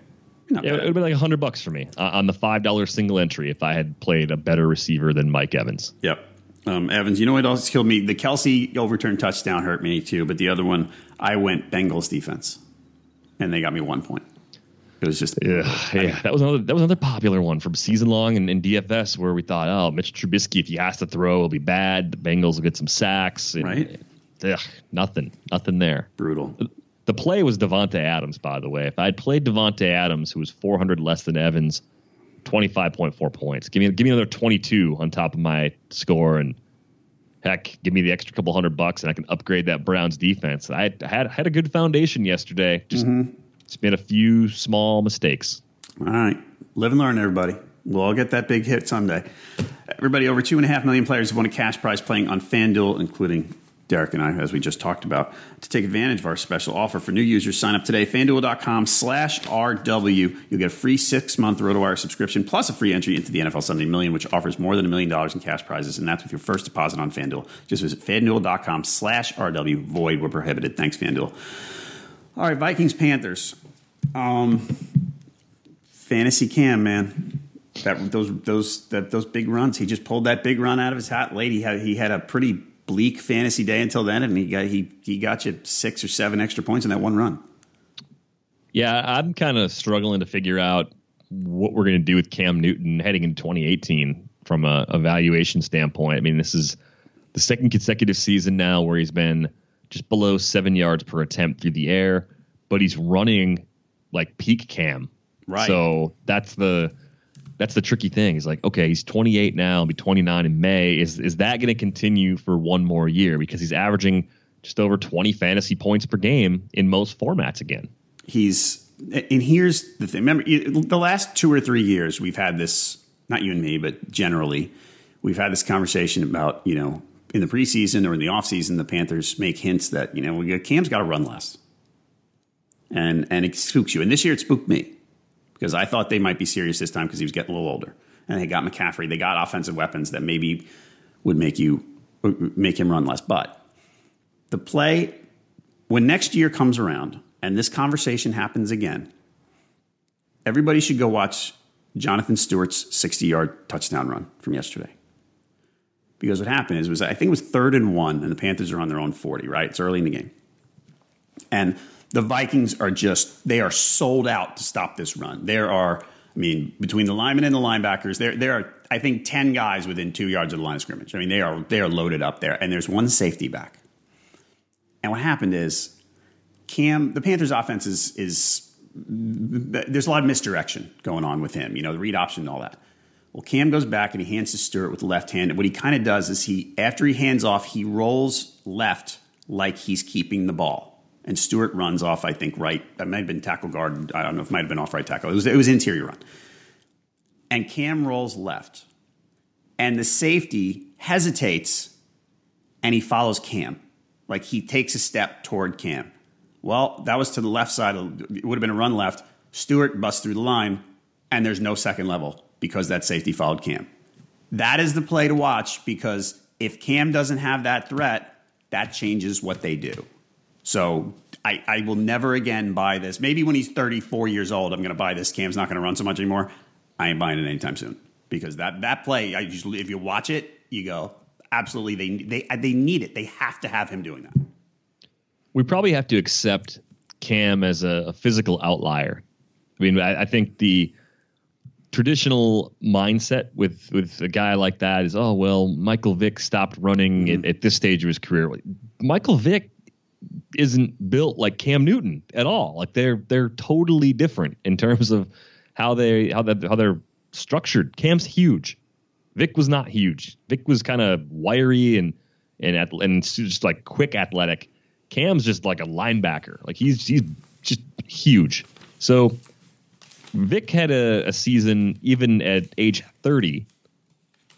Not yeah, bad. It would have been like one hundred bucks for me uh, on the five dollar single entry if I had played a better receiver than Mike Evans. Yep. Um, Evans, you know what else killed me? The Kelce overturned touchdown hurt me too, but the other one, I went Bengals defense, and they got me one point. It was just yeah, yeah. I mean, that was another that was another popular one from season long and, and D F S where we thought, oh, Mitch Trubisky, if he has to throw, it'll be bad. The Bengals will get some sacks. And, right. Ugh, nothing. Nothing there. Brutal. The play was Devontae Adams, by the way. If I had played Devontae Adams, who was four hundred less than Evans, twenty-five point four points. Give me give me another twenty-two on top of my score. And heck, give me the extra couple hundred bucks and I can upgrade that Browns defense. I had had a good foundation yesterday. Just mm-hmm. It's made a few small mistakes. All right. Live and learn, everybody. We'll all get that big hit someday. Everybody, over two and a half million players have won a cash prize playing on FanDuel, including Derek and I, as we just talked about. To take advantage of our special offer for new users, sign up today, FanDuel.com slash RW. You'll get a free six-month Roto-Wire subscription, plus a free entry into the N F L Sunday Million, which offers more than a million dollars in cash prizes, and that's with your first deposit on FanDuel. Just visit FanDuel.com slash RW. Void where prohibited. Thanks, FanDuel. All right, Vikings Panthers, um, fantasy Cam, man, that those those that those big runs. He just pulled that big run out of his hat late. He had he had a pretty bleak fantasy day until then, and he got he he got you six or seven extra points in that one run. Yeah, I'm kind of struggling to figure out what we're going to do with Cam Newton heading into twenty eighteen from a, a valuation standpoint. I mean, this is the second consecutive season now where he's been just below seven yards per attempt through the air, but he's running like peak Cam. Right. So that's the that's the tricky thing. He's like, okay, he's twenty-eight now, he'll be twenty-nine in May. Is is that going to continue for one more year? Because he's averaging just over twenty fantasy points per game in most formats again. He's and here's the thing. Remember, the last two or three years we've had this, not you and me, but generally, we've had this conversation about, you know, in the preseason or in the offseason, the Panthers make hints that, you know, Cam's got to run less. And and it spooks you. And this year it spooked me because I thought they might be serious this time because he was getting a little older. And they got McCaffrey. They got offensive weapons that maybe would make you make him run less. But the play, when next year comes around and this conversation happens again, everybody should go watch Jonathan Stewart's sixty-yard touchdown run from yesterday. Because what happened is, was I think it was third and one, and the Panthers are on their own forty, right? It's early in the game. And the Vikings are just, they are sold out to stop this run. There are, I mean, between the linemen and the linebackers, there there are, I think, ten guys within two yards of the line of scrimmage. I mean, they are they are loaded up there, and there's one safety back. And what happened is, Cam, the Panthers' offense is, is there's a lot of misdirection going on with him, you know, the read option and all that. Well, Cam goes back and he hands to Stewart with the left hand. And what he kind of does is he, after he hands off, he rolls left like he's keeping the ball. and Stewart runs off, I think, right. That might have been tackle guard. I don't know if it might have been off right tackle. It was, it was interior run. And Cam rolls left. And the safety hesitates, and he follows Cam. Like, he takes a step toward Cam. Well, that was to the left side. It would have been a run left. Stewart busts through the line, and there's no second level because that safety followed Cam. That is the play to watch, because if Cam doesn't have that threat, that changes what they do. So I, I will never again buy this. Maybe when he's thirty-four years old, I'm going to buy this. Cam's not going to run so much anymore. I ain't buying it anytime soon, because that that play, I just, if you watch it, you go, absolutely, they they they need it. They have to have him doing that. We probably have to accept Cam as a, a physical outlier. I mean, I, I think the traditional mindset with, with a guy like that is, oh, well, Michael Vick stopped running mm-hmm. at, at this stage of his career. Michael Vick isn't built like Cam Newton at all. Like, they're they're totally different in terms of how they how that how they're structured. Cam's huge. Vick was not huge. Vick was kind of wiry and and and just like quick, athletic. Cam's just like a linebacker. Like, he's he's just huge. So Vick had a, a season even at age thirty,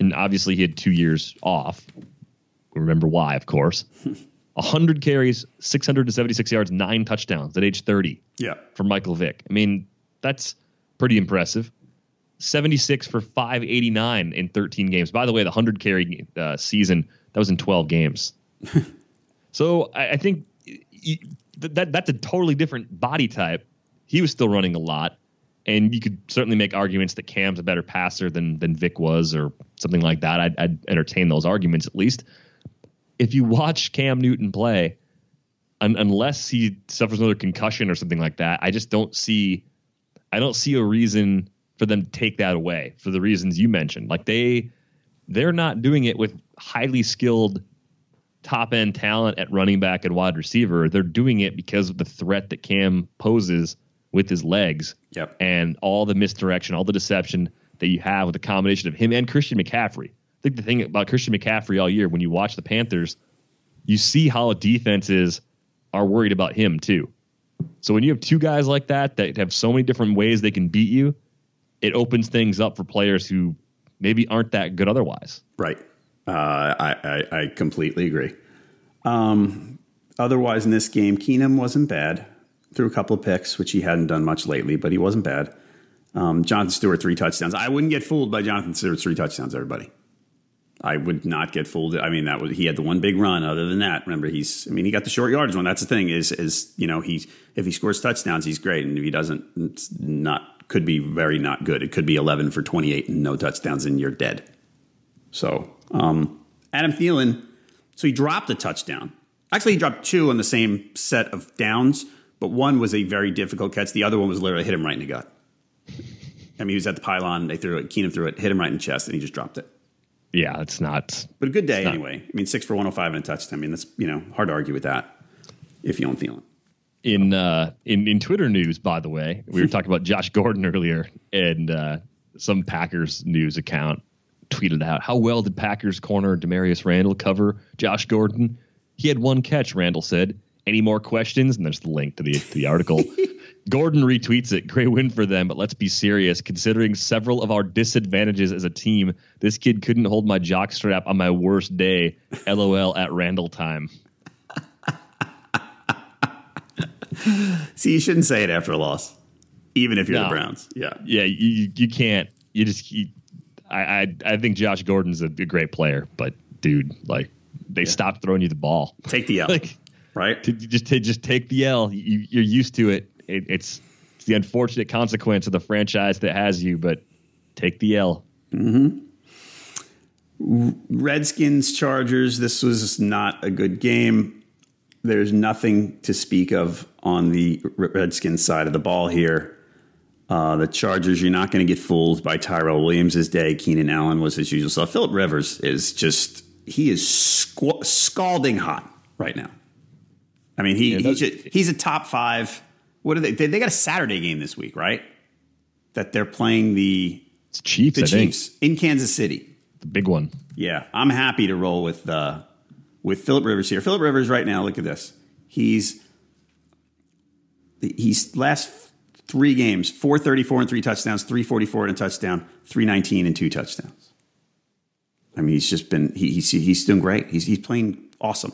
and obviously he had two years off. Remember why, of course. one hundred carries, six hundred seventy-six yards, nine touchdowns at age thirty. Yeah, for Michael Vick. I mean, that's pretty impressive. seventy-six for five eighty-nine in thirteen games. By the way, the one hundred carry uh, season, that was in twelve games. So I, I think that that's a totally different body type. He was still running a lot, and you could certainly make arguments that Cam's a better passer than than Vic was, or something like that. I'd, I'd entertain those arguments, at least. If you watch Cam Newton play, un- unless he suffers another concussion or something like that, I just don't see, I don't see a reason for them to take that away for the reasons you mentioned. Like, they, they're not doing it with highly skilled top end talent at running back and wide receiver. They're doing it because of the threat that Cam poses with his legs. Yep. And all the misdirection, all the deception that you have with the combination of him and Christian McCaffrey. I think the thing about Christian McCaffrey all year, when you watch the Panthers, you see how defenses are worried about him too. So when you have two guys like that, that have so many different ways they can beat you, it opens things up for players who maybe aren't that good otherwise. Right. Uh, I, I, I completely agree. Um, otherwise in this game, Keenum wasn't bad. Threw a couple of picks, which he hadn't done much lately, but he wasn't bad. Um, Jonathan Stewart, three touchdowns. I wouldn't get fooled by Jonathan Stewart's three touchdowns, everybody. I would not get fooled. I mean, that was, he had the one big run. Other than that, remember, he's, I mean, he got the short yardage one. That's the thing is, is, you know, he's, if he scores touchdowns, he's great. And if he doesn't, it's not, could be very not good. It could be eleven for twenty-eight and no touchdowns, and you're dead. So, um, Adam Thielen. So he dropped a touchdown. Actually, he dropped two on the same set of downs, but one was a very difficult catch. The other one was literally hit him right in the gut. I mean, he was at the pylon. They threw it. Keenum threw it, hit him right in the chest, and he just dropped it. Yeah, it's not. But a good day anyway. I mean, six for one oh five and a touchdown. I mean, that's, you know, hard to argue with that if you own Thielen. In uh, in in Twitter news, by the way, we were talking about Josh Gordon earlier, and uh, some Packers news account tweeted out, how well did Packers corner Damarious Randall cover Josh Gordon? He had one catch, Randall said. Any more questions? And there's the link to the to the article. Gordon retweets it. Great win for them, but let's be serious. Considering several of our disadvantages as a team, this kid couldn't hold my jock strap on my worst day. LOL at Randall time. See, you shouldn't say it after a loss, even if you're no. the Browns. Yeah. Yeah, you you can't. You just you, I, I I think Josh Gordon's a great player, but dude, like they yeah. stopped throwing you the ball. Take the L. like, right? To, just to, just take the L. You, you're used to it. It, it's, it's the unfortunate consequence of the franchise that has you, but take the L. Mm-hmm. Redskins, Chargers. This was not a good game. There's nothing to speak of on the Redskins side of the ball here. Uh, the Chargers, you're not going to get fooled by Tyrell Williams' day. Keenan Allen was his usual self. Phillip Rivers is just, he is squ- scalding hot right now. I mean, he, yeah, he should, he's a top five. What are they? They got a Saturday game this week, right? That they're playing the it's Chiefs, the I Chiefs think. in Kansas City. The big one. Yeah, I'm happy to roll with uh, with Phillip Rivers here. Phillip Rivers right now, look at this. He's he's last three games, four thirty-four and three touchdowns, three forty-four and a touchdown, three nineteen and two touchdowns. I mean, he's just been, he, he's, he's doing great. He's, he's playing awesome.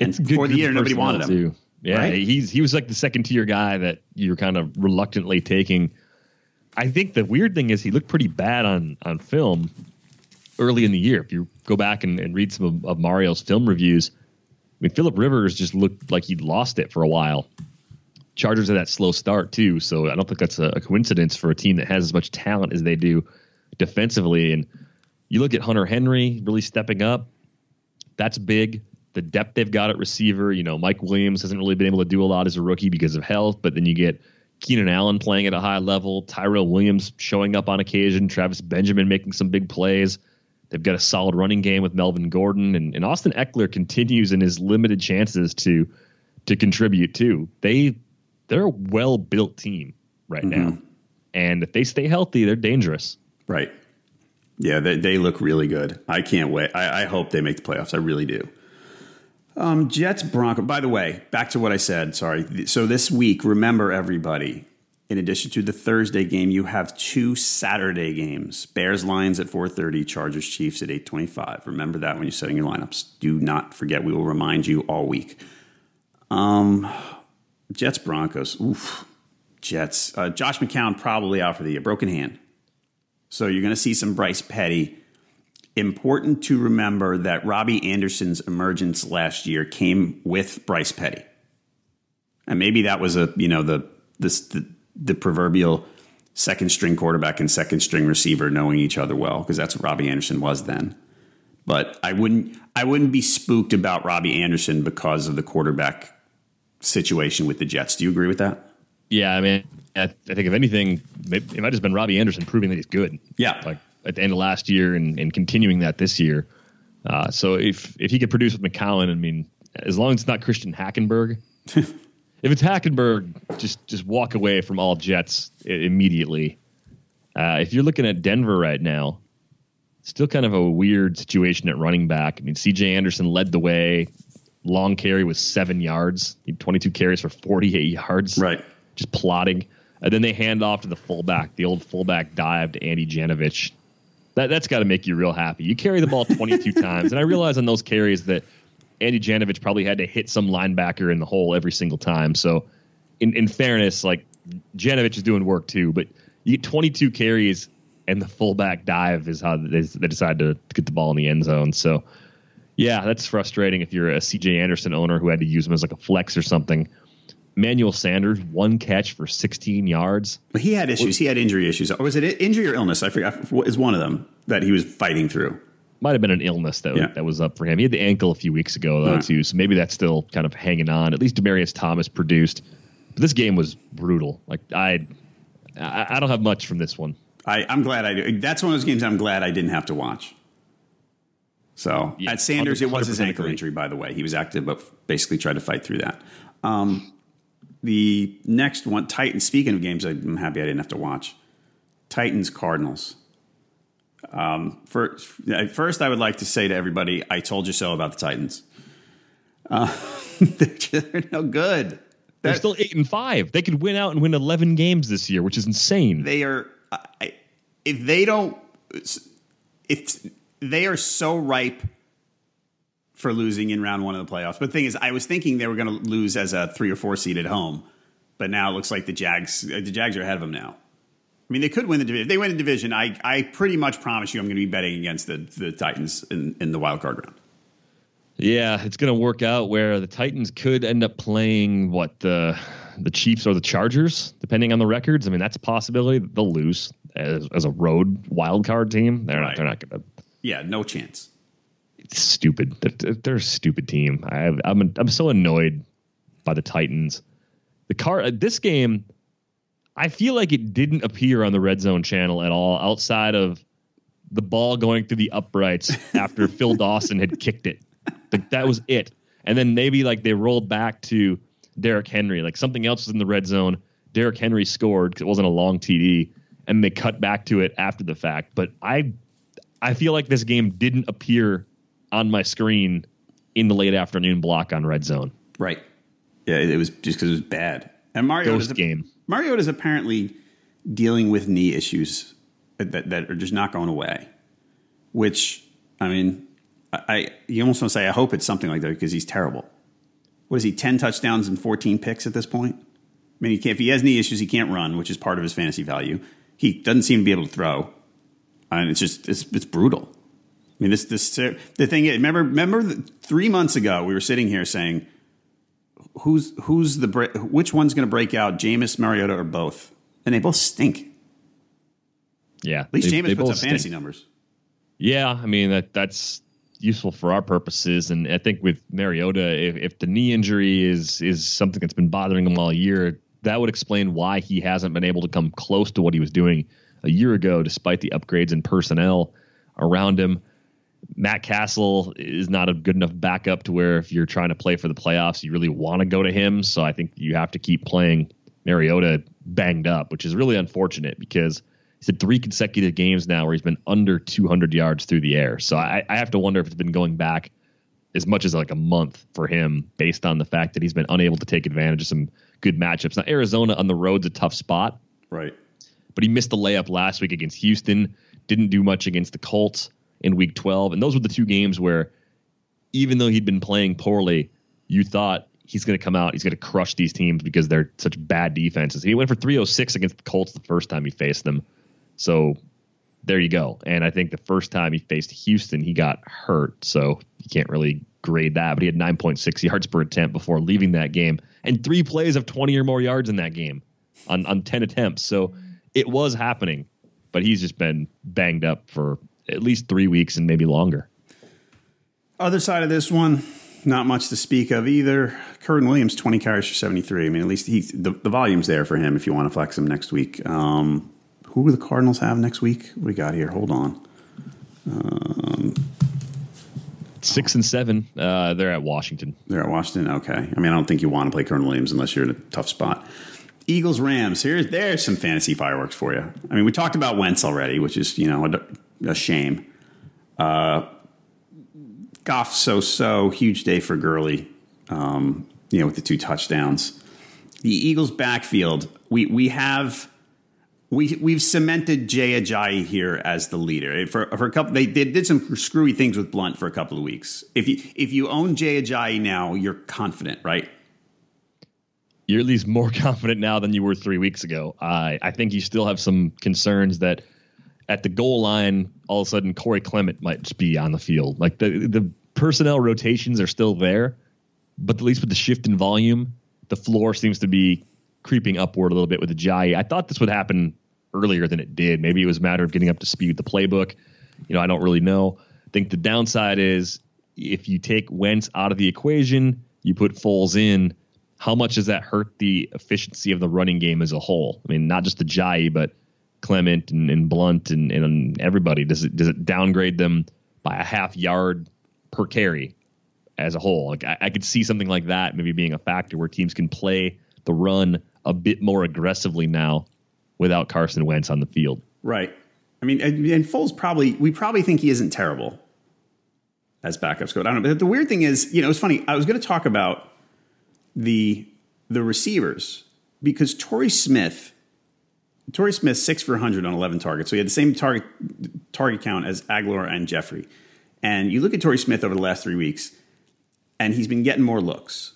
And before the year, nobody wanted him. Too. Yeah, right? he's he was like the second tier guy that you're kind of reluctantly taking. I think the weird thing is he looked pretty bad on, on film early in the year. If you go back and, and read some of, of Mario's film reviews, I mean, Phillip Rivers just looked like he'd lost it for a while. Chargers had that slow start, too, so I don't think that's a, a coincidence for a team that has as much talent as they do defensively. And you look at Hunter Henry really stepping up. That's big. The depth they've got at receiver, you know, Mike Williams hasn't really been able to do a lot as a rookie because of health, but then you get Keenan Allen playing at a high level, Tyrell Williams showing up on occasion, Travis Benjamin making some big plays. They've got a solid running game with Melvin Gordon, and, and Austin Eckler continues in his limited chances to to contribute too. They, they're a well-built team right mm-hmm. now, and if they stay healthy, they're dangerous. Right. Yeah, they, they look really good. I can't wait. I, I hope they make the playoffs. I really do. Um, Jets, Broncos. By the way, back to what I said. Sorry. So this week, remember everybody, in addition to the Thursday game, you have two Saturday games. Bears, Lions at four thirty, Chargers, Chiefs at eight twenty-five. Remember that when you're setting your lineups. Do not forget. We will remind you all week. Um, Jets, Broncos. Oof. Jets. Uh, Josh McCown probably out for the year. Broken hand. So you're going to see some Bryce Petty. Important to remember that Robbie Anderson's emergence last year came with Bryce Petty. And maybe that was a, you know, the this, the, the proverbial second string quarterback and second string receiver knowing each other well, because that's what Robbie Anderson was then. But I wouldn't I wouldn't be spooked about Robbie Anderson because of the quarterback situation with the Jets. Do you agree with that? Yeah, I mean, I think if anything, it might have been Robbie Anderson proving that he's good. Yeah. Like, at the end of last year and, and continuing that this year. Uh, so if, if he could produce with McCown, I mean, as long as it's not Christian Hackenberg, if it's Hackenberg, just, just walk away from all Jets immediately. Uh, if you're looking at Denver right now, still kind of a weird situation at running back. I mean, C J Anderson led the way. Long carry was seven yards, twenty-two carries for forty-eight yards. Right. Just plotting. And then they hand off to the fullback, the old fullback dive to Andy Janovich. That, that's got to make you real happy. You carry the ball twenty-two times. And I realize on those carries that Andy Janovich probably had to hit some linebacker in the hole every single time. So in, in fairness, like Janovich is doing work too, but you get twenty-two carries and the fullback dive is how they, they decide to get the ball in the end zone. So yeah, that's frustrating if you're a C J Anderson owner who had to use him as like a flex or something. Manuel Sanders, one catch for sixteen yards. But he had issues. He had injury issues. Or was it injury or illness? I forgot. Is one of them that he was fighting through? Might have been an illness that, yeah. that was up for him. He had the ankle a few weeks ago, though, yeah. too. So maybe that's still kind of hanging on. At least Damarious Thomas produced. But this game was brutal. Like I, I, I don't have much from this one. I, I'm glad I do. That's one of those games I'm glad I didn't have to watch. So yeah, at Sanders, it was his ankle injury, by the way. He was active, but basically tried to fight through that. Um, The next one, Titans. Speaking of games, I'm happy I didn't have to watch. Titans, Cardinals. Um, for, first, I would like to say to everybody, I told you so about the Titans. Uh, they're, they're no good. They're, they're still eight and five. They could win out and win eleven games this year, which is insane. They are. I, if they don't, if they are so ripe for losing in round one of the playoffs. But the thing is, I was thinking they were going to lose as a three or four seed at home, but now it looks like the Jags, the Jags are ahead of them now. I mean, they could win the division. If they win the division, I, I pretty much promise you I'm going to be betting against the, the Titans in, in the wild card round. Yeah, it's going to work out where the Titans could end up playing what the the Chiefs or the Chargers, depending on the records. I mean, that's a possibility. They'll lose as, as a road wild card team. They're right. not. They're not going to. Yeah, no chance. Stupid. They're, they're a stupid team. I have, I'm I'm so annoyed by the Titans. The car. This game, I feel like it didn't appear on the Red Zone channel at all, outside of the ball going through the uprights after Phil Dawson had kicked it. Like that was it. And then maybe like they rolled back to Derrick Henry. Like something else was in the red zone. Derrick Henry scored because it wasn't a long T D, and they cut back to it after the fact. But I I feel like this game didn't appear on my screen in the late afternoon block on Red Zone. Right. Yeah, it was just because it was bad. And Mariota's game. Mariota's apparently dealing with knee issues that, that are just not going away. Which, I mean, I, I you almost want to say I hope it's something like that because he's terrible. What is he? ten touchdowns and fourteen picks at this point. I mean, he can't, if he has knee issues, he can't run, which is part of his fantasy value. He doesn't seem to be able to throw, and it's just it's, it's brutal. I mean, this this the thing. Remember, remember, the, three months ago we were sitting here saying, who's who's the which one's going to break out, Jameis, Mariota, or both? And they both stink. Yeah, at least they, Jameis they puts up fantasy stink. numbers. Yeah, I mean that that's useful for our purposes, and I think with Mariota, if, if the knee injury is is something that's been bothering him all year, that would explain why he hasn't been able to come close to what he was doing a year ago, despite the upgrades in personnel around him. Matt Castle is not a good enough backup to where if you're trying to play for the playoffs, you really want to go to him. So I think you have to keep playing Mariota banged up, which is really unfortunate because he's had three consecutive games now where he's been under two hundred yards through the air. So I, I have to wonder if it's been going back as much as like a month for him based on the fact that he's been unable to take advantage of some good matchups. Now, Arizona on the road's a tough spot. Right. But he missed the layup last week against Houston, didn't do much against the Colts in week twelve. And those were the two games where even though he'd been playing poorly, you thought he's going to come out, he's going to crush these teams because they're such bad defenses. He went for three oh six against the Colts the first time he faced them. So there you go. And I think the first time he faced Houston, he got hurt. So you can't really grade that, but he had nine point six yards per attempt before leaving that game and three plays of twenty or more yards in that game on, on ten attempts. So it was happening, but he's just been banged up for at least three weeks and maybe longer. Other side of this one, not much to speak of either. Curtin Williams, twenty carries for seventy-three. I mean, at least he, the, the volume's there for him if you want to flex him next week. Um, who do the Cardinals have next week? What do we got here? Hold on. Um, Six and seven. Uh, they're at Washington. They're at Washington. Okay. I mean, I don't think you want to play Curtin Williams unless you're in a tough spot. Eagles, Rams. Here's there's some fantasy fireworks for you. I mean, we talked about Wentz already, which is, you know, a, a shame. Uh, Goff, so so huge day for Gurley. Um, you know, with the two touchdowns. The Eagles' backfield. We we have we we've cemented Jay Ajayi here as the leader for for a couple. They, they did some screwy things with Blunt for a couple of weeks. If you if you own Jay Ajayi now, you're confident, right? You're at least more confident now than you were three weeks ago. I, I think you still have some concerns that at the goal line, all of a sudden, Corey Clement might just be on the field. Like the, the personnel rotations are still there, but at least with the shift in volume, the floor seems to be creeping upward a little bit with Ajayi. I thought this would happen earlier than it did. Maybe it was a matter of getting up to speed with the playbook. You know, I don't really know. I think the downside is if you take Wentz out of the equation, you put Foles in. How much does that hurt the efficiency of the running game as a whole? I mean, not just Ajayi, but Clement and, and Blunt and, and everybody. Does it does it downgrade them by a half yard per carry as a whole? Like I, I could see something like that maybe being a factor where teams can play the run a bit more aggressively now without Carson Wentz on the field. Right. I mean, and Foles probably we probably think he isn't terrible as backups go. I don't know. But the weird thing is, you know, it's funny. I was going to talk about the the receivers because Torrey Smith, Torrey Smith six for one hundred on eleven targets. So he had the same target target count as Aguilar and Jeffrey. And you look at Torrey Smith over the last three weeks, and he's been getting more looks.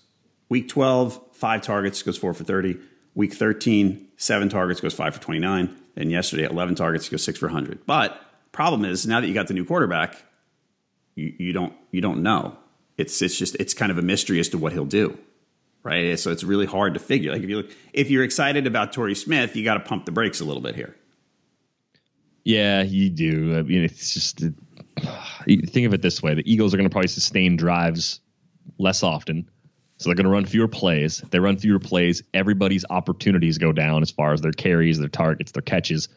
Week twelve, five targets, goes four for thirty. Week thirteen, seven targets, goes five for twenty-nine. And yesterday, eleven targets, goes six for one hundred. But problem is, now that you got the new quarterback, you, you don't you don't know. It's it's just it's kind of a mystery as to what he'll do. Right, so it's really hard to figure. Like if you look, if you're excited about Torrey Smith, you got to pump the brakes a little bit here. Yeah, you do. I mean, it's just think of it this way: the Eagles are going to probably sustain drives less often, so they're going to run fewer plays. If they run fewer plays, everybody's opportunities go down as far as their carries, their targets, their catches.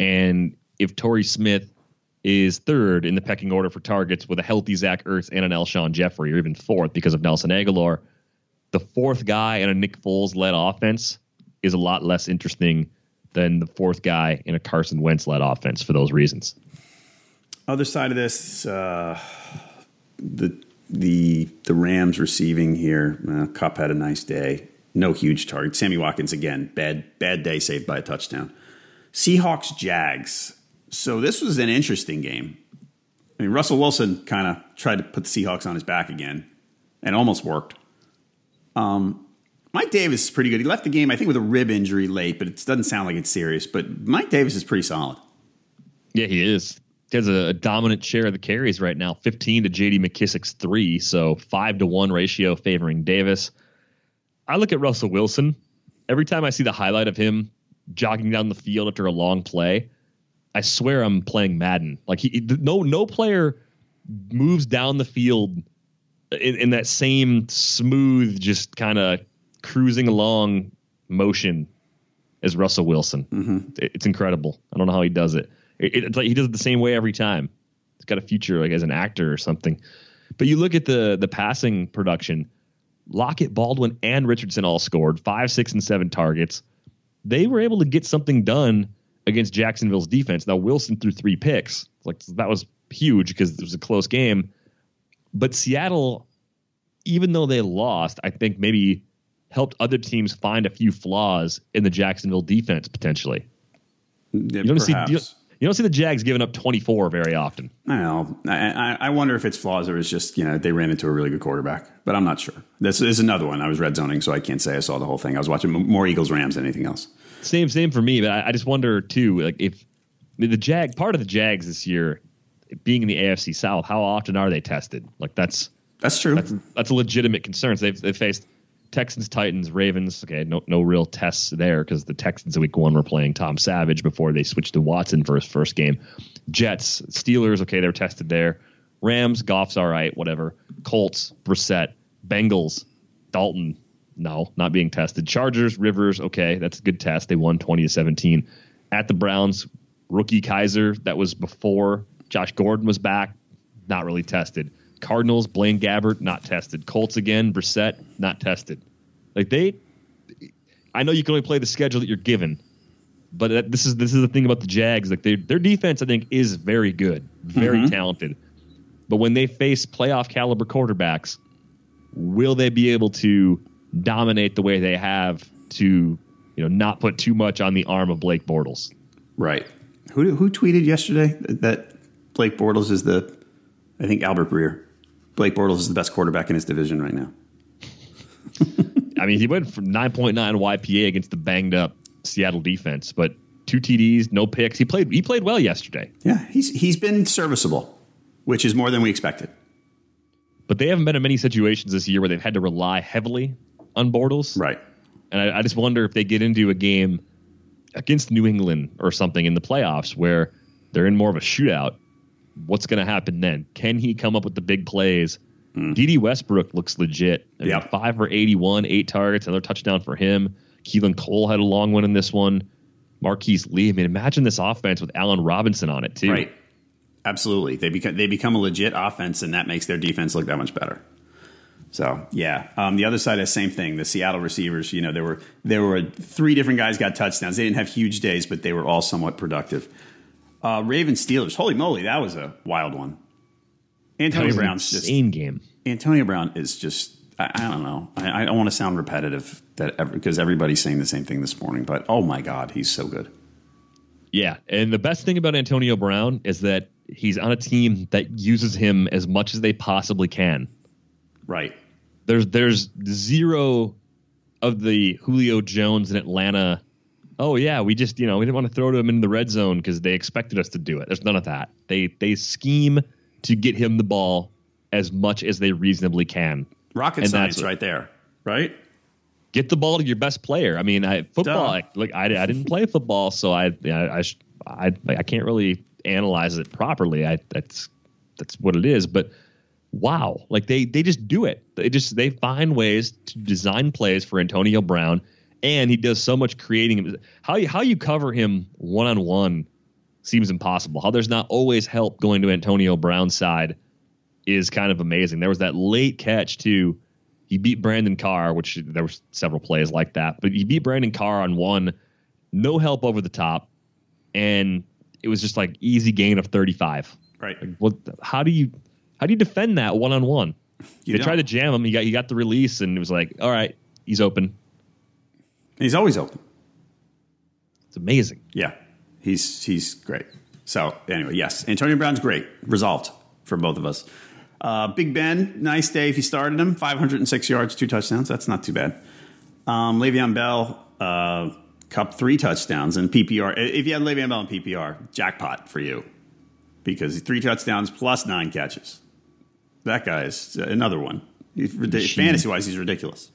And if Torrey Smith is third in the pecking order for targets with a healthy Zach Ertz and an Alshon Jeffrey, or even fourth because of Nelson Aguilar. The fourth guy in a Nick Foles-led offense is a lot less interesting than the fourth guy in a Carson Wentz-led offense for those reasons. Other side of this, uh, the the the Rams receiving here. Uh, Kupp had a nice day. No huge target. Sammy Watkins, again, bad bad day saved by a touchdown. Seahawks, Jags. So this was an interesting game. I mean, Russell Wilson kind of tried to put the Seahawks on his back again and almost worked. Um, Mike Davis is pretty good. He left the game, I think, with a rib injury late, but it doesn't sound like it's serious. But Mike Davis is pretty solid. Yeah, he is. He has a, a dominant share of the carries right now, fifteen to J D. McKissick's three, so five to one ratio favoring Davis. I look at Russell Wilson. Every time I see the highlight of him jogging down the field after a long play, I swear I'm playing Madden. Like he, no, no player moves down the field in, in that same smooth, just kind of cruising along motion as Russell Wilson. Mm-hmm. It, it's incredible. I don't know how he does it. It, it. It's like he does it the same way every time. He's got a future like as an actor or something. But you look at the the passing production. Lockett, Baldwin, and Richardson all scored five, six, and seven targets. They were able to get something done against Jacksonville's defense. Now, Wilson threw three picks. Like that was huge because it was a close game. But Seattle, even though they lost, I think maybe helped other teams find a few flaws in the Jacksonville defense potentially. Yeah, you, don't see, you, don't, you don't see the Jags giving up twenty-four very often. I know. I, I wonder if it's flaws or it's just, you know, they ran into a really good quarterback. But I'm not sure. This, this is another one. I was red zoning, so I can't say I saw the whole thing. I was watching more Eagles-Rams than anything else. Same, same for me. But I, I just wonder, too, like if the Jag, part of the Jags this year, being in the A F C South, how often are they tested? Like that's that's true. That's, that's a legitimate concern. So they've, they've faced Texans, Titans, Ravens. Okay, no no real tests there because the Texans in week one were playing Tom Savage before they switched to Watson for his first game. Jets, Steelers. Okay, they're tested there. Rams, Goff's all right, whatever. Colts, Brissett. Bengals, Dalton. No, not being tested. Chargers, Rivers. OK, that's a good test. They won twenty to seventeen at the Browns. Rookie Kizer. That was before Josh Gordon was back. Not really tested. Cardinals, Blaine Gabbert, not tested. Colts again. Brissett, not tested. Like they I know you can only play the schedule that you're given, but that, this is this is the thing about the Jags. Like they, their defense, I think, is very good, very mm-hmm. talented. But when they face playoff caliber quarterbacks, will they be able to dominate the way they have to, you know, not put too much on the arm of Blake Bortles? Right. Who who tweeted yesterday that Blake Bortles is the, I think Albert Breer, Blake Bortles is the best quarterback in his division right now. I mean, he went for nine point nine Y P A against the banged up Seattle defense, but two T Ds, no picks. He played he played well yesterday. Yeah, he's he's been serviceable, which is more than we expected. But they haven't been in many situations this year where they've had to rely heavily on Bortles. Right. And I, I just wonder if they get into a game against New England or something in the playoffs where they're in more of a shootout. What's going to happen then? Can he come up with the big plays? Mm. D D Westbrook looks legit. I mean, yeah. Five for eighty-one, eight targets, another touchdown for him. Keelan Cole had a long one in this one. Marquise Lee. I mean, imagine this offense with Allen Robinson on it, too. Right. Absolutely. They become they become a legit offense, and that makes their defense look that much better. So, yeah. Um, the other side is the same thing. The Seattle receivers, you know, there were there were three different guys got touchdowns. They didn't have huge days, but they were all somewhat productive. Uh, Ravens Steelers. Holy moly, that was a wild one. Antonio Brown's just insane game. Antonio Brown is just I, I don't know. I, I don't want to sound repetitive that because every, everybody's saying the same thing this morning, but oh my God, he's so good. Yeah, and the best thing about Antonio Brown is that he's on a team that uses him as much as they possibly can. Right. There's there's zero of the Julio Jones in Atlanta. Oh, yeah, we just, you know, we didn't want to throw to him in the red zone because they expected us to do it. There's none of that. They they scheme to get him the ball as much as they reasonably can. Rocket and science right there, right? Get the ball to your best player. I mean, I football, I, like I, I didn't play football, so I I I, I, like, I can't really analyze it properly. I that's that's what it is. But wow, like they they just do it. They just they find ways to design plays for Antonio Brown, and he does so much creating. How you how you cover him one on one seems impossible. How there's not always help going to Antonio Brown's side is kind of amazing. There was that late catch too. He beat Brandon Carr, which there were several plays like that, but he beat Brandon Carr on one, no help over the top, and it was just like easy gain of thirty-five. Right. Like, well, how do you how do you defend that one on one? You they don't. tried to jam him. He got he got the release, and it was like, all right, he's open. He's always open. It's amazing. Yeah, he's he's great. So anyway, yes, Antonio Brown's great. Resolved for both of us. Uh, Big Ben, nice day if you started him. five hundred six yards, two touchdowns. That's not too bad. Um, Le'Veon Bell, uh, Cup, three touchdowns in P P R. If you had Le'Veon Bell in P P R, jackpot for you. Because three touchdowns plus nine catches. That guy is another one. Fantasy-wise, he's ridiculous.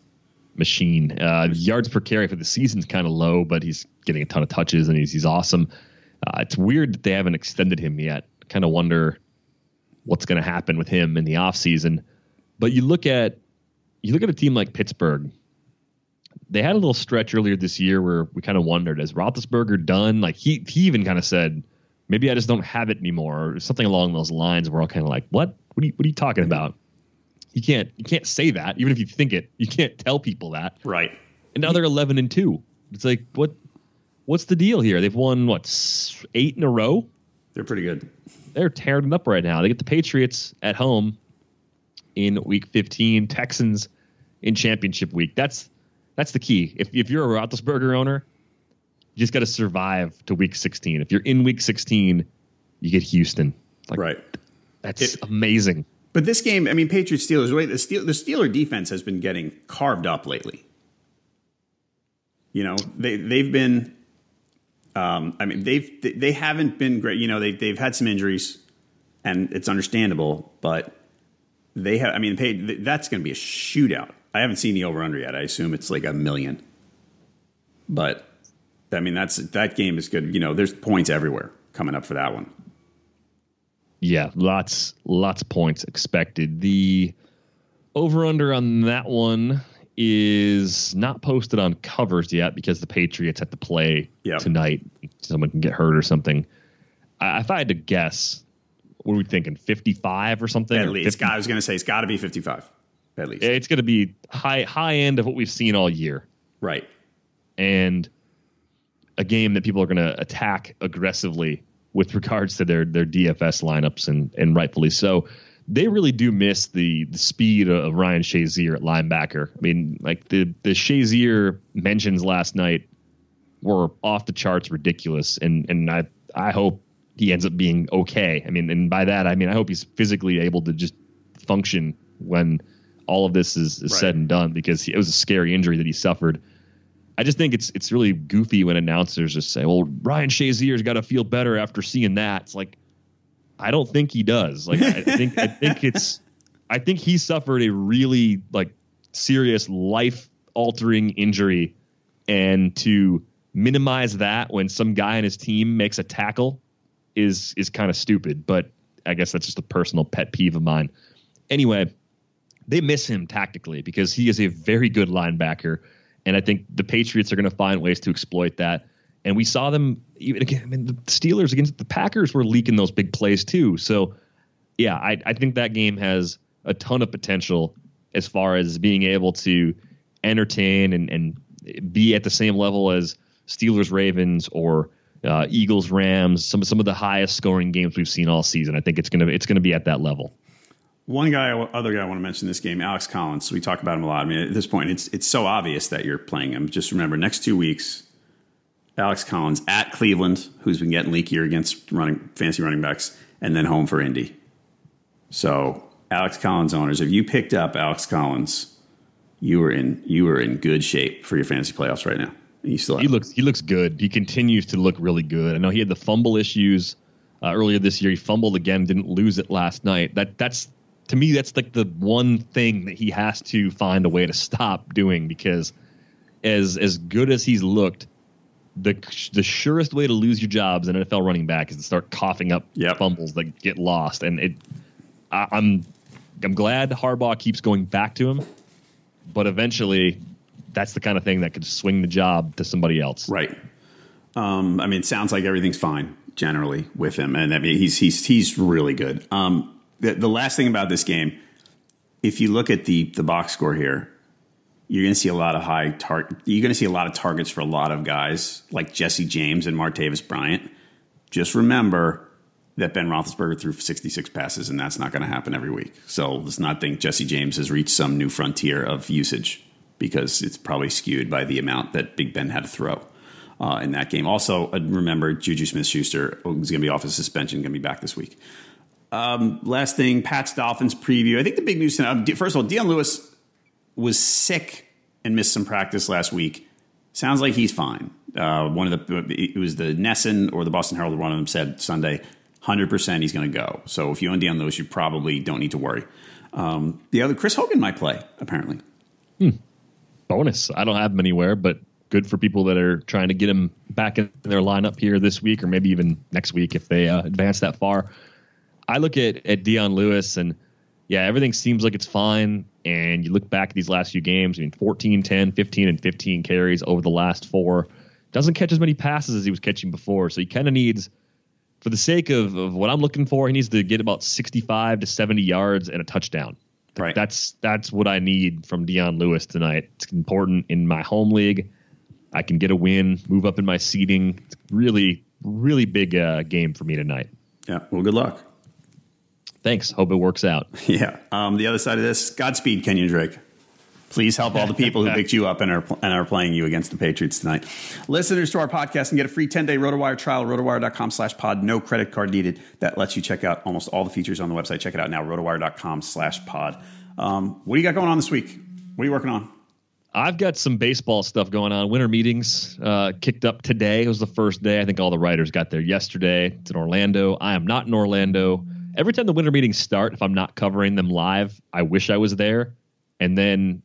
Machine. Uh, yards per carry for the season's kind of low, but he's getting a ton of touches, and he's, he's awesome. Uh, it's weird that they haven't extended him yet. Kind of wonder what's going to happen with him in the offseason. But you look at you look at a team like Pittsburgh. They had a little stretch earlier this year where we kind of wondered, is Roethlisberger done? Like he he even kind of said, maybe I just don't have it anymore, or something along those lines. We're all kind of like, what? What are you what are you talking about? You can't you can't say that, even if you think it. You can't tell people that. Right. And now they're eleven and two. It's like what what's the deal here? They've won what eight in a row? They're pretty good. They're tearing it up right now. They get the Patriots at home in week fifteen, Texans in championship week. That's that's the key. If if you're a Roethlisberger owner, you just got to survive to week sixteen. If you're in week sixteen, you get Houston. Like, right. That's it, amazing. But this game, I mean, Patriots Steelers, the, Steel, the Steeler defense has been getting carved up lately. You know, they they've been Um, I mean, they've, they they haven't been great. You know, they, they've had some injuries, and it's understandable, but they have, I mean, paid, that's going to be a shootout. I haven't seen the over-under yet. I assume it's like a million. But, I mean, that's that game is good. You know, there's points everywhere coming up for that one. Yeah, lots, lots of points expected. The over-under on that one is not posted on covers yet because the Patriots have to play yep. tonight. Someone can get hurt or something. I, if I had to guess, what are we thinking? fifty-five or something? At least. I was going to say it's got to be fifty-five. At least it's going to be high high end of what we've seen all year. Right. And a game that people are going to attack aggressively with regards to their their D F S lineups, and and rightfully so. They really do miss the, the speed of Ryan Shazier at linebacker. I mean, like the, the Shazier mentions last night were off the charts ridiculous, and and I I hope he ends up being okay. I mean, and by that, I mean, I hope he's physically able to just function when all of this is, is right. said and done, because he, it was a scary injury that he suffered. I just think it's it's really goofy when announcers just say, well, Ryan Shazier's got to feel better after seeing that. It's like, I don't think he does. Like I think I think it's I think he suffered a really like serious life altering injury, and to minimize that when some guy in his team makes a tackle is is kind of stupid, but I guess that's just a personal pet peeve of mine. Anyway, they miss him tactically because he is a very good linebacker, and I think the Patriots are going to find ways to exploit that. And we saw them even again. I mean, the Steelers against the Packers were leaking those big plays too. So, yeah, I, I think that game has a ton of potential as far as being able to entertain and, and be at the same level as Steelers Ravens or uh, Eagles Rams. Some some of the highest scoring games we've seen all season. I think it's gonna it's gonna be at that level. One guy, other guy I want to mention this game, Alex Collins. We talk about him a lot. I mean, at this point, it's it's so obvious that you're playing him. Just remember, next two weeks. Alex Collins at Cleveland, who's been getting leakier against running fancy running backs, and then home for Indy. So Alex Collins owners, if you picked up Alex Collins, you were in you were in good shape for your fantasy playoffs right now. And you still have he looks he looks good. He continues to look really good. I know he had the fumble issues uh, earlier this year. He fumbled again, didn't lose it last night. That that's to me that's like the one thing that he has to find a way to stop doing, because as as good as he's looked. The the surest way to lose your job as an N F L running back is to start coughing up yep. fumbles that get lost, and it. I, I'm I'm glad Harbaugh keeps going back to him, but eventually, that's the kind of thing that could swing the job to somebody else. Right. Um. I mean, it sounds like everything's fine generally with him, and I mean he's he's he's really good. Um. The the last thing about this game, if you look at the the box score here. You're going to see a lot of high tar- You're going to see a lot of targets for a lot of guys like Jesse James and Martavis Bryant. Just remember, that Ben Roethlisberger threw sixty-six passes, and that's not going to happen every week. So let's not think Jesse James has reached some new frontier of usage, because it's probably skewed by the amount that Big Ben had to throw uh, in that game. Also, remember, Juju Smith-Schuster is going to be off his suspension, going to be back this week. Um, last thing, Pats Dolphins preview. I think the big news tonight, first of all, Dion Lewis was sick and missed some practice last week. Sounds like he's fine. Uh, one of the it was the Nesson or the Boston Herald, one of them said Sunday, one hundred percent he's going to go. So if you own Dion Lewis, you probably don't need to worry. Um, the other, Chris Hogan might play, apparently. Hmm. Bonus. I don't have him anywhere, but good for people that are trying to get him back in their lineup here this week, or maybe even next week if they uh, advance that far. I look at, at Dion Lewis, and yeah, everything seems like it's fine. And you look back at these last few games, I mean, fourteen, ten, fifteen, and fifteen carries over the last four. Doesn't catch as many passes as he was catching before. So he kind of needs, for the sake of, of what I'm looking for, he needs to get about sixty-five to seventy yards and a touchdown. Right. That's that's what I need from Dion Lewis tonight. It's important in my home league. I can get a win, move up in my seeding. It's really, really big uh, game for me tonight. Yeah, well, good luck. Thanks. Hope it works out. Yeah. Um, the other side of this, Godspeed, Kenyon Drake. Please help all the people who picked you up and are and are playing you against the Patriots tonight. Listeners to our podcast can get a free ten-day Roto-Wire trial, rotowire.com slash pod. No credit card needed. That lets you check out almost all the features on the website. Check it out now, rotowire.com slash pod. Um, what do you got going on this week? What are you working on? I've got some baseball stuff going on. Winter meetings uh, kicked up today. It was the first day. I think all the writers got there yesterday. It's in Orlando. I am not in Orlando. Every time the winter meetings start, if I'm not covering them live, I wish I was there. And then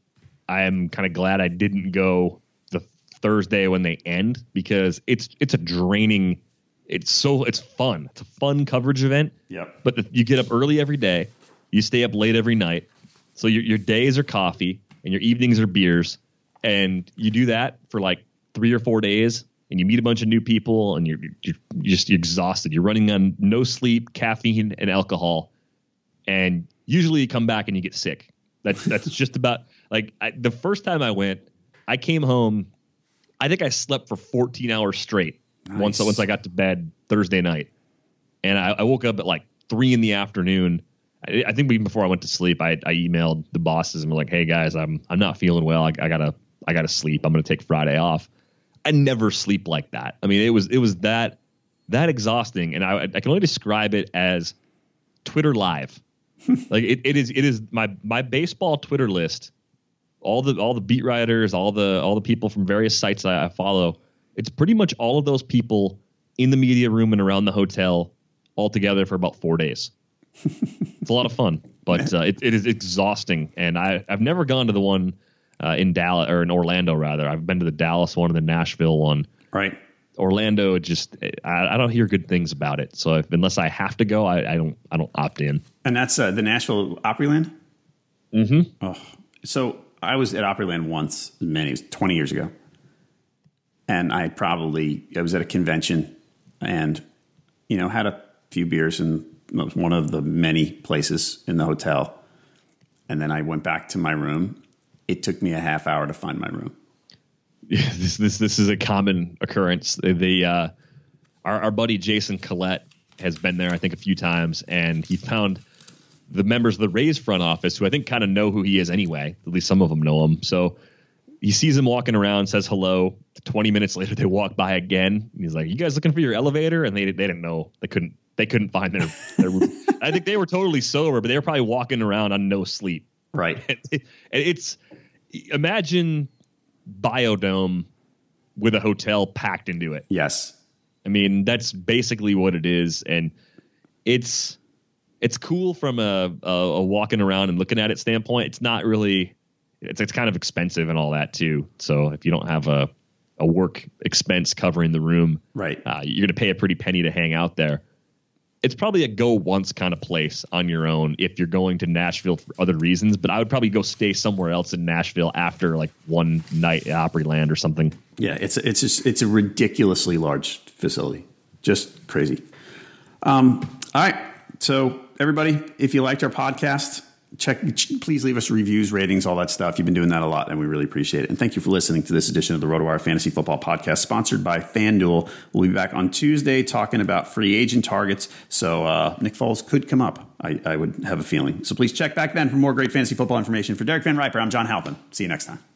I am kind of glad I didn't go the Thursday when they end, because it's it's a draining. It's so it's fun. It's a fun coverage event. Yeah. But the, you get up early every day. You stay up late every night. So your your days are coffee and your evenings are beers. And you do that for like three or four days and you meet a bunch of new people and you're, you're just you're exhausted. You're running on no sleep, caffeine and alcohol. And usually you come back and you get sick. That's that's just about. Like I, the first time I went, I came home. I think I slept for fourteen hours straight. Nice. Once once I got to bed Thursday night, and I, I woke up at like three in the afternoon. I, I think even before I went to sleep, I, I emailed the bosses and was like, "Hey guys, I'm I'm not feeling well. I, I gotta I gotta sleep. I'm gonna take Friday off." I never sleep like that. I mean, it was it was that that exhausting, and I I can only describe it as Twitter Live. Like it, it is it is my my baseball Twitter list. All the all the beat writers, all the all the people from various sites I, I follow, it's pretty much all of those people in the media room and around the hotel all together for about four days. It's a lot of fun, but uh, it, it is exhausting. And I, I've never gone to the one uh, in Dallas or in Orlando, rather. I've been to the Dallas one and the Nashville one. Right. Orlando, just I, I don't hear good things about it. So if, unless I have to go, I, I don't I don't opt in. And that's uh, the Nashville Opryland. Mm-hmm. Oh, so. I was at Opryland once, many twenty years ago, and I probably I was at a convention, and you know had a few beers in one of the many places in the hotel, and then I went back to my room. It took me a half hour to find my room. Yeah, this this this is a common occurrence. The uh, our our buddy Jason Collette has been there, I think, a few times, and he found the members of the Rays front office, who I think kind of know who he is anyway, at least some of them know him. So he sees him walking around, says hello. twenty minutes later, they walk by again. And he's like, "You guys looking for your elevator?" And they they didn't know. They couldn't they couldn't find their. their I think they were totally sober, but they were probably walking around on no sleep. Right. And it's imagine Biodome with a hotel packed into it. Yes. I mean, that's basically what it is, and it's. It's cool from a, a, a walking around and looking at it standpoint. It's not really it's it's kind of expensive and all that, too. So if you don't have a, a work expense covering the room, right, uh, you're going to pay a pretty penny to hang out there. It's probably a go once kind of place on your own if you're going to Nashville for other reasons. But I would probably go stay somewhere else in Nashville after like one night at Opryland or something. Yeah, it's it's just it's a ridiculously large facility. Just crazy. Um, all right. So everybody, if you liked our podcast, check, please leave us reviews, ratings, all that stuff. You've been doing that a lot, and we really appreciate it. And thank you for listening to this edition of the Roto-Wire Fantasy Football Podcast, sponsored by FanDuel. We'll be back on Tuesday talking about free agent targets. So uh, Nick Foles could come up, I, I would have a feeling. So please check back then for more great fantasy football information. For Derek Van Riper, I'm John Halpin. See you next time.